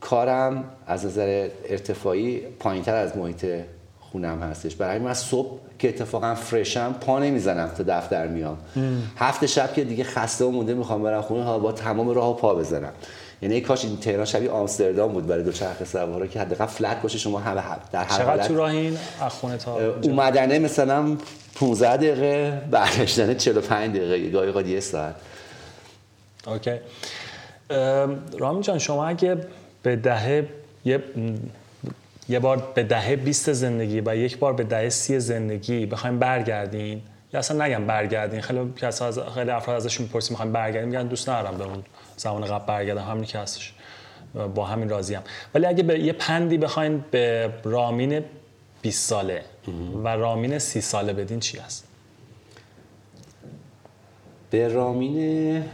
کارم از نظر ارتفاعی پایینتر از محیط خونم هستش، برای من صبح که اتفاقا فرشم پا نمیزنم تا دفتر میام. هفت شب که دیگه خسته و مونده میخوام برم خونه، حالا با تمام راهو پا بزنم. یعنی کاش این تهران شبیه آمستردام بود برای دوچرخه سوارا که حداقل فلت باشه. شما همه در هر حالت تو راه این از خونه تا اومدنه مثلا 15 دقیقه، برگشتن 45 دقیقه، گاهی قد 1 ساعت. اوکی رامین جان، شما اگه به دهه یه بار به دهه 20 زندگی و یک بار به دهه 30 زندگی بخوایم برگردین، یا اصلا نگم برگردین، خیلی افراد ازشون میپرسیم میخوایم برگردیم، میگن دوست ندارم به اون زمان قبل برگردم، همین که هستش با همین راضیم. ولی اگه به یه پندی بخواین به رامین 20 ساله و رامین 30 ساله بدین، چی هست؟ به رامین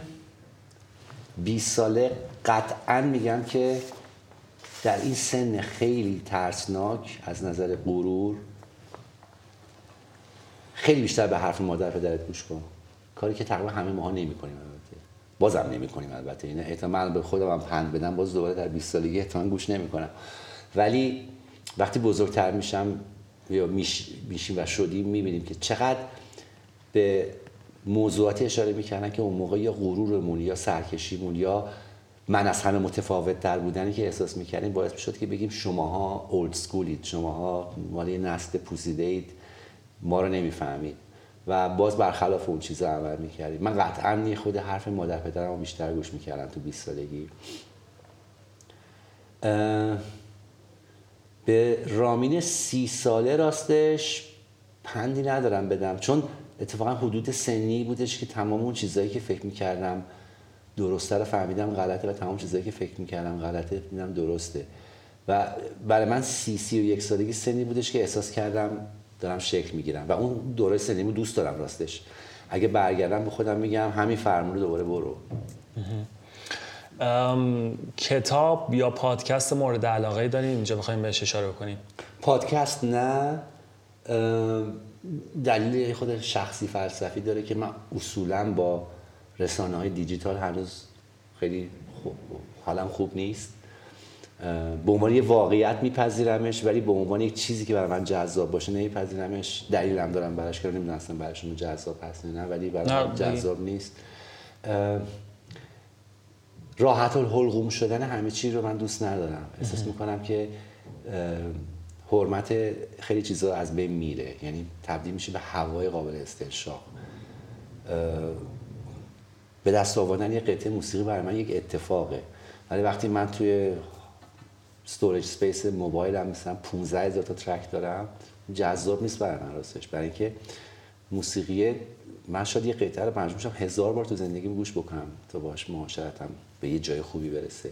20 ساله قطعاً میگم که در این سن خیلی ترسناک از نظر غرور، خیلی بیشتر به حرف مادر پدرت گوش کن، کاری که تقریبا همه ماها نمی‌کنیم، البته بازم نمی‌کنیم. البته اینا احتمال به خودم پند بدم، باز دوباره در 20 سالگی احتمال گوش نمی‌کنم. ولی وقتی بزرگتر میشم یا میشیم و شدیم، می‌بینیم که چقدر به موضوعاتی اشاره می‌کردن که اون موقع یا غرورمون یا سرکشیمون یا من از همه متفاوت تر بودنی که احساس می‌کردیم باعث می‌شد که بگیم شماها اولد اسکولید، شماها مال نسل پوسیده اید، ما رو نمی‌فهمید، و باز برخلاف اون چیزا عمل می‌کردیم. من قطعاً نه خود حرف مادر پدرمو بیشتر گوش می‌کردم تو 20 سالگی. به رامین 30 ساله راستش پندی ندارم بدم، چون اتفاقاً حدود سنی بودش که تمام اون چیزایی که فکر می‌کردم درسته رو فهمیدم غلطه، و تمام چیزایی که فکر می‌کردم غلطه دیدم درسته. و برای من 31 سالگی سنی بودش که احساس کردم دارم شکل میگیرم، و اون دوره سنیمو دوست دارم راستش. اگه برگردم به خودم میگم همین فرمول دوباره برو. کتاب یا پادکست مورد علاقه دارین اینجا بخوایم بهش اشاره کنیم؟ پادکست نه، دلیل خود شخصی فلسفی داره که من اصولاً با رسانه‌های دیجیتال هنوز خیلی حالم خوب نیست. به عنوان یه واقعیت میپذیرمش، ولی به عنوان یک چیزی که برای من جذاب باشه نمیپذیرمش. دلیلم دارم براش که نمیدونم اصلا براشون جذاب هست نه، ولی برای من جذاب نیست. راحت الحلقوم شدن همه چی رو من دوست ندارم. احساس میکنم که حرمت خیلی چیزا از بین میره، یعنی تبدیل میشه به هوای قابل استنشاق. به دست آوردن یه قطعه موسیقی برای من یک اتفاقه، ولی وقتی من توی استوریج سپیس موبایلم مثلا 15000 تا ترک دارم، جذاب نیست برای من راستش. برای اینکه موسیقی من شاید یه قطعه رو مجبور شم 1000 بار تو زندگیم گوش بکنم تا باهاش معاشرتم به یه جای خوبی برسه.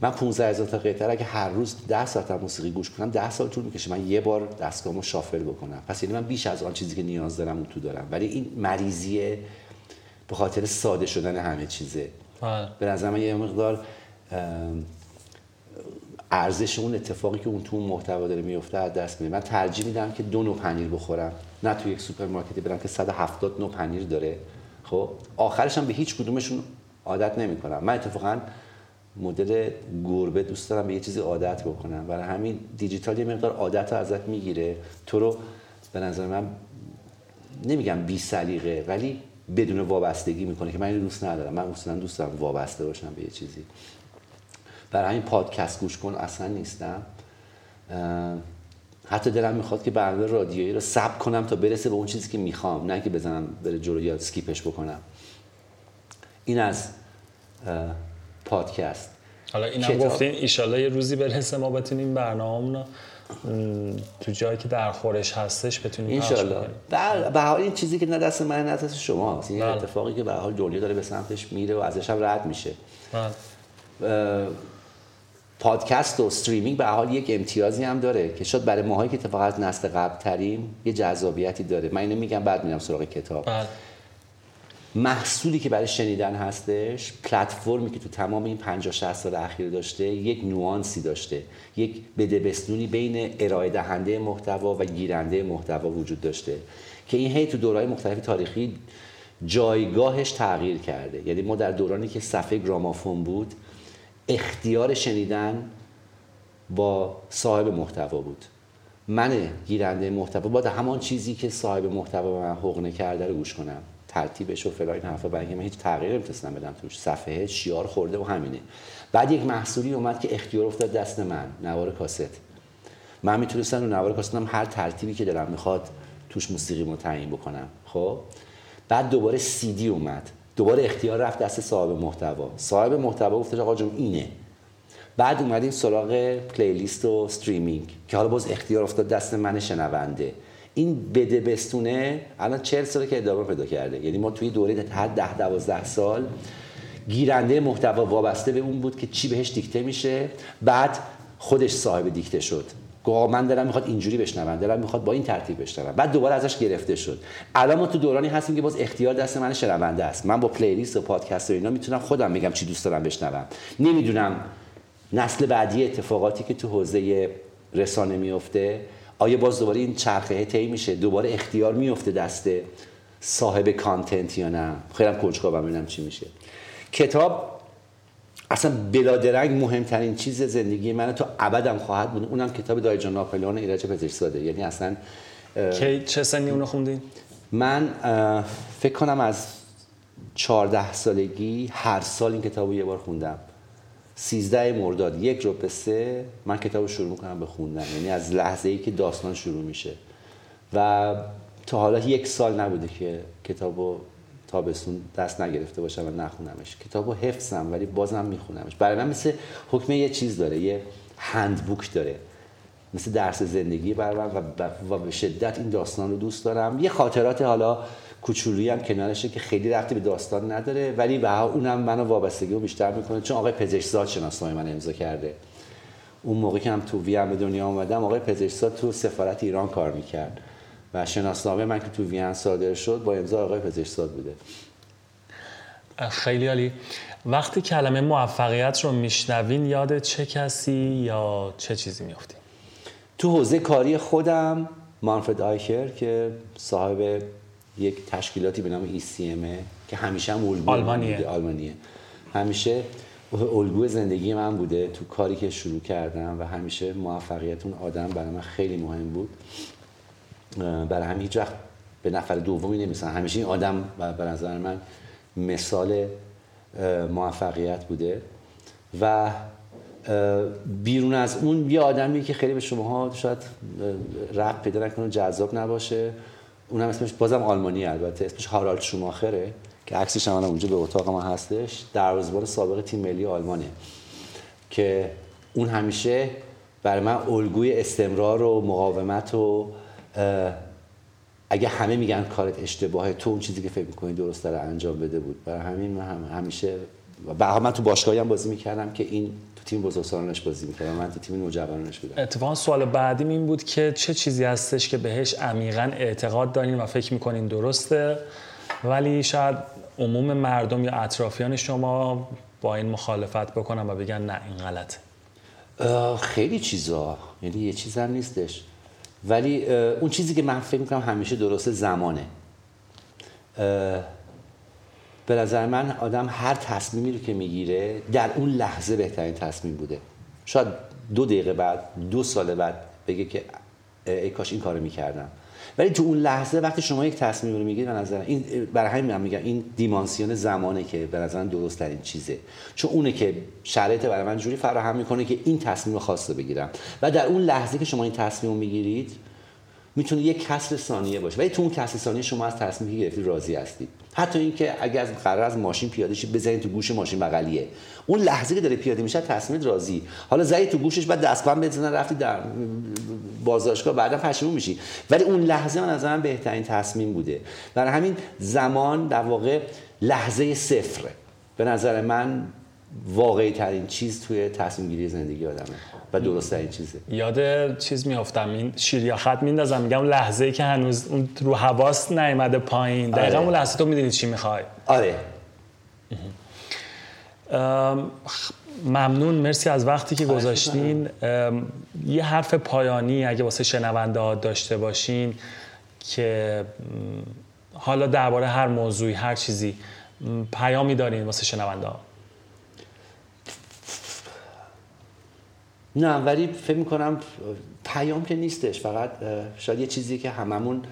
من 15000 تا قطعه اگه هر روز 10 ساعت موسیقی گوش کنم 10 سال طول میکشه من یه بار دستگاهمو شافل بکنم. پس یعنی من بیش از آن چیزی که نیاز دارم اون تو دارم، ولی این مریضیه به خاطر ساده شدن همه چیزه. به نظر من یه مقدار ارزش اون اتفاقی که اون تو محتوا داره میفته از دست میده. من ترجیح میدم که 2 نوع پنیر بخورم، نه تو یک سوپرمارکتی برم که 170 نوع پنیر داره. خب آخرش هم به هیچ کدومشون عادت نمیکنم. من اتفاقا مدل گربه دوست دارم به یه چیزی عادت بکنم، برای همین دیجیتال یه مقدار عادت رو ازت میگیره، تو رو به نظر من نمیگم بی سلیقه ولی بدون وابستگی میکنه که من اینو دوست ندارم. من اصلا دوست دارم وابسته باشم به یه چیزی. برای همین پادکست گوش کن اصلا نیستم. حتی دلم میخواد که برنامه رادیویی رو ساب کنم تا برسه به اون چیزی که میخوام، نه که بزنم بره جلو یا اسکیپش بکنم. این از پادکست. حالا اینم گفتین ان شاء الله یه روزی برسه ما بتونیم برنامه‌مون تو جایی که در خورش هستش بتونیم پخش کنیم. به هر حال این چیزی که نه دست من نه دست شماست، این اتفاقی که به هر حال دنیا داره به سمتش میره و ازش هم رد میشه. پادکست و استریمینگ به هر حال یک امتیازی هم داره که شاید برای ماهایی که اتفاقا از نسل قبل تریم یه جذابیتی داره. من اینو میگم بعد میرم سراغ کتاب. محصولی که برای شنیدن هستش، پلتفرمی که تو تمام این 50-60 سال اخیر داشته، یک نوانسی داشته، یک بدبستونی بین ارائه دهنده محتوا و گیرنده محتوا وجود داشته که این هی تو دوره‌های مختلف تاریخی جایگاهش تغییر کرده. یعنی ما در دورانی که صفحه گرامافون بود، اختیار شنیدن با صاحب محتوا بود. من گیرنده محتوا باید همان چیزی که صاحب محتوا به من حقنه کرده رو گوش کنم، ترتیبش و فلان حرفا، برای من هیچ تغییری نمی‌تونستم بدم توش. صفحه شیار خورده و همینه. بعد یک محصولی اومد که اختیار افتاد دست من، نوار کاست. من میتونستم اون نوار کاستم هر ترتیبی که دلم میخواد توش موسیقی رو تعیین بکنم. خب بعد دوباره سی دی اومد، دوباره اختیار رفت دست صاحب محتوا. صاحب محتوا گفت آقا جون اینه. بعد اومدیم سراغ پلیلیست و استریمینگ که حالا باز اختیار افتاد دست من شنونده. این بدبستونه الان 40 ساله که ادامه پیدا کرده. یعنی ما توی دوره تا 10-12 سال گیرنده محتوا وابسته به اون بود که چی بهش دیکته میشه، بعد خودش صاحب دیکته شد. گویا من دلم میخواد اینجوری بشنوم، دلم میخواد با این ترتیب بشنوم، بعد دوباره ازش گرفته شد. الان ما تو دورانی هستیم که باز اختیار دست من شنونده است. من با پلیلیست و پادکست و اینا میتونم خودم بگم چی دوست دارم بشنوم. نمیدونم نسل بعدی اتفاقاتی که تو حوزه رسانه میفته آیا باز دوباره این چرخه طی میشه، دوباره اختیار میفته دست صاحب کانتنت یا نه. خیلی هم کنجکاوم ببینم چی میشه. کتاب اصلا بلادرنگ مهمترین چیز زندگی من تا ابدم خواهد بود. اونم کتاب دایجان ناپلئون ایرج پزشکزاده. یعنی اصلا کی چه سنی اونو خوندین؟ من فکر کنم از 14 سالگی هر سال این کتابو یه بار خوندم. 13 مرداد 1 رو به 3 من کتابو شروع میکنم به خوندن، یعنی از لحظه ای که داستان شروع میشه و تا حالا 1 سال نبوده که کتابو تابستون دست نگرفته باشم و نخونمش. کتابو حفظم ولی بازم میخونمش. برای من مثل حکم یه چیز داره، یه هندبوک داره، مثل درس زندگی برای من و به شدت این داستان رو دوست دارم. یه خاطرات حالا کوچولی هم کنارشه که خیلی ربطی به داستان نداره، ولی به اونم منو وابستگیو بیشتر میکنه چون آقای پزشکزاد شناسنامه من امضا کرده. اون موقع که هم تو وین به دنیا اومدم آقای پزشکزاد تو سفارت ایران کار میکرد و شناسنامه من که تو وین صادر شد با امضا آقای پزشکزاد بوده. خیلی عالی. وقتی کلمه موفقیت رو میشنوین یاد چه کسی یا چه چیزی میافتین؟ تو حوزه کاری خودم مانفرد آیشر که صاحب یک تشکیلاتی به نام ECM که همیشه هم الگو آلمانیه همیشه الگو زندگی من بوده تو کاری که شروع کردم و همیشه موفقیت اون آدم برای من خیلی مهم بود. برای همین هیچ وقت به نفر دومی نمی‌رسن، همیشه این آدم به نظر من مثال موفقیت بوده. و بیرون از اون یه آدمی که خیلی به شماها شاید رب پیدا نکنه، جذاب نباشه، اونم اسمش بازم آلمانی، البته اسمش هارالد شوماخره که عکسش هم اونجا به اتاق ما هستش، دروازه‌بان سابق تیم ملی آلمانه که اون همیشه برای من الگوی استمرار و مقاومت و اگه همه میگن کارت اشتباهه، تو اون چیزی که فکر می‌کنی درسته رو انجام بده بود. برای همین من همیشه من تو باشگاهی هم بازی می‌کردم که این تو تیم بزرگسالانش بازی می‌کردم، من تو تیم نوجوانانش بودم. اتفاقا سوال بعدیم این بود که چه چیزی هستش که بهش عمیقاً اعتقاد دارین و فکر می‌کنین درسته ولی شاید عموم مردم یا اطرافیان شما با این مخالفت بکنن و بگن نه این غلطه؟ خیلی چیزا، یعنی یه چیز هم نیستش، ولی اون چیزی که من فکر میکنم همیشه درسته زمانه. به نظر من آدم هر تصمیمی رو که میگیره در اون لحظه بهترین تصمیم بوده، شاید 2 دقیقه بعد 2 سال بعد بگه که ای کاش این کارو میکردم، ولی تو اون لحظه وقتی شما یک تصمیم رو میگیرید، به نظر این برای همین میگم این دیمانسیون زمانه که به نظر من درست ترین چیزه، چون اونه که شرایط برای من جوری فراهم میکنه که این تصمیم خاص رو بگیرم و در اون لحظه که شما این تصمیم رو میگیرید میتونه یک کسر ثانیه باشه، ولی تو اون کسر ثانیه شما از تصمیمی که گرفتید راضی هستید. حتی اینکه اگه از قرار از ماشین پیاده شی بزنید تو گوش ماشین بغلیه، اون لحظه که داره پیاده میشه تصمیمت راضی، حالا زدی تو گوشش بعد دستم بزنن رفتی در بازداشتگاه بعدا پشیمون میشی، ولی اون لحظه من از من بهترین تصمیم بوده. برای همین زمان در واقع لحظه صفره، به نظر من واقعی ترین چیز توی تصمیم گیری زندگی آدمه و درست ترین چیزه. یاد چیز میافتم، این شیر یا خط میندازم میگم لحظه‌ای که هنوز اون رو حواست نیامده پایین، دقیقاً اون لحظه تو میدونی چی میخوای. آره. ممنون، مرسی از وقتی که گذاشتین. یه حرف پایانی اگه واسه شنونده ها داشته باشین که حالا درباره هر موضوعی هر چیزی پیامی دارین واسه شنونده ها؟ نه، ولی فکر میکنم پیام که نیستش، فقط شاید یه چیزی که هممون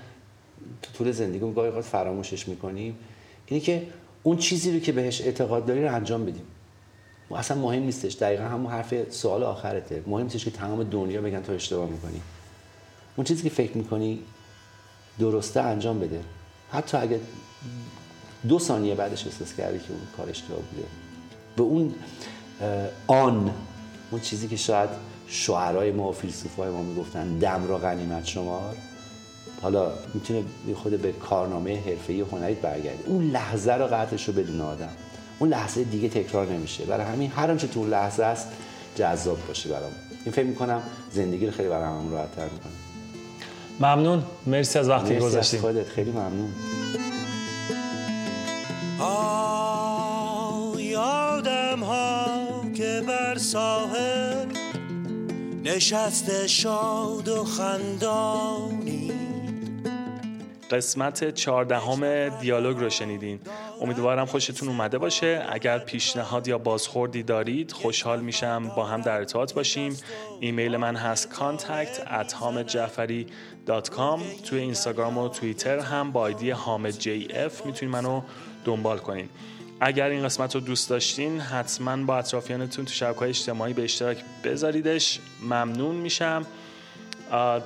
تو طول زندگیمون گاهی اوقات فراموشش میکنیم اینه که اون چیزی رو که بهش اعتقاد داری رو انجام بدیم. اصلا مهم نیستش، دقیقا همون حرف سوال آخرته، مهم نیستش که تمام دنیا بگن تو اشتباه میکنی، اون چیزی که فکر میکنی درسته انجام بده، حتی اگه 2 ثانیه بعدش احساس کردی که اون کار اشتباه بوده. به اون اون چیزی که شاید شاعرای ما و فیلسوفای ما میگفتن دم را غنیمت شمار، حالا میتونه خود به کارنامه حرفه‌ای هنریت برگرده. اون لحظه رو قدرش رو بدون آدم، اون لحظه دیگه تکرار نمیشه، برای همین هر آنچه تو اون لحظه است جذاب باشه برام. این فکر میکنم زندگی رو خیلی برام راحت‌تر میکنه. ممنون، مرسی از وقتی گذاشتی. مرسی خودت، خیلی ممنون. یادم ها که بر ساحل نشسته شاد و خندانی. قسمت 14 دیالوگ رو شنیدین، امیدوارم خوشتون اومده باشه. اگر پیشنهاد یا بازخوردی دارید خوشحال میشم با هم در ارتباط باشیم. ایمیل من هست contact@hamidjafari.com. توی اینستاگرام و توییتر هم با آیدی hamidjf میتونید منو دنبال کنین. اگر این قسمت رو دوست داشتین حتما با اطرافیانتون تو شبکه‌های اجتماعی به اشتراک بذاریدش، ممنون میشم.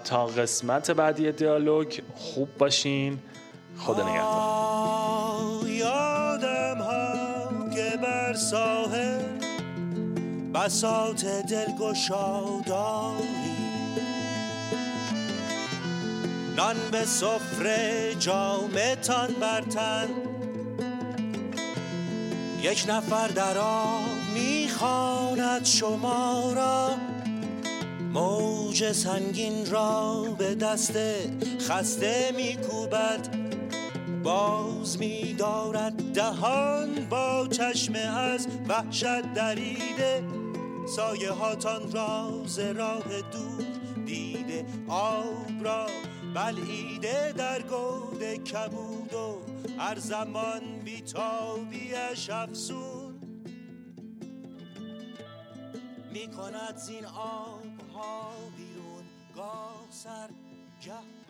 تا قسمت بعدی دیالوگ، خوب باشین، خدا نگهدار. یادم ها که بر ساحل بساط دلگشا داری، نان به سفره جامتان برتن، یک نفر در آب میخواند شما را، موج سنگین را به دست خسته میکوبد، باز میدارد دهان با چشم از وحشت دریده، سایه هاتان راز راه دور دیده، آب را بلعیده در گود کبود و ارزمان بیتابیش افسون می کند زین آبها بیرون گاه سر گه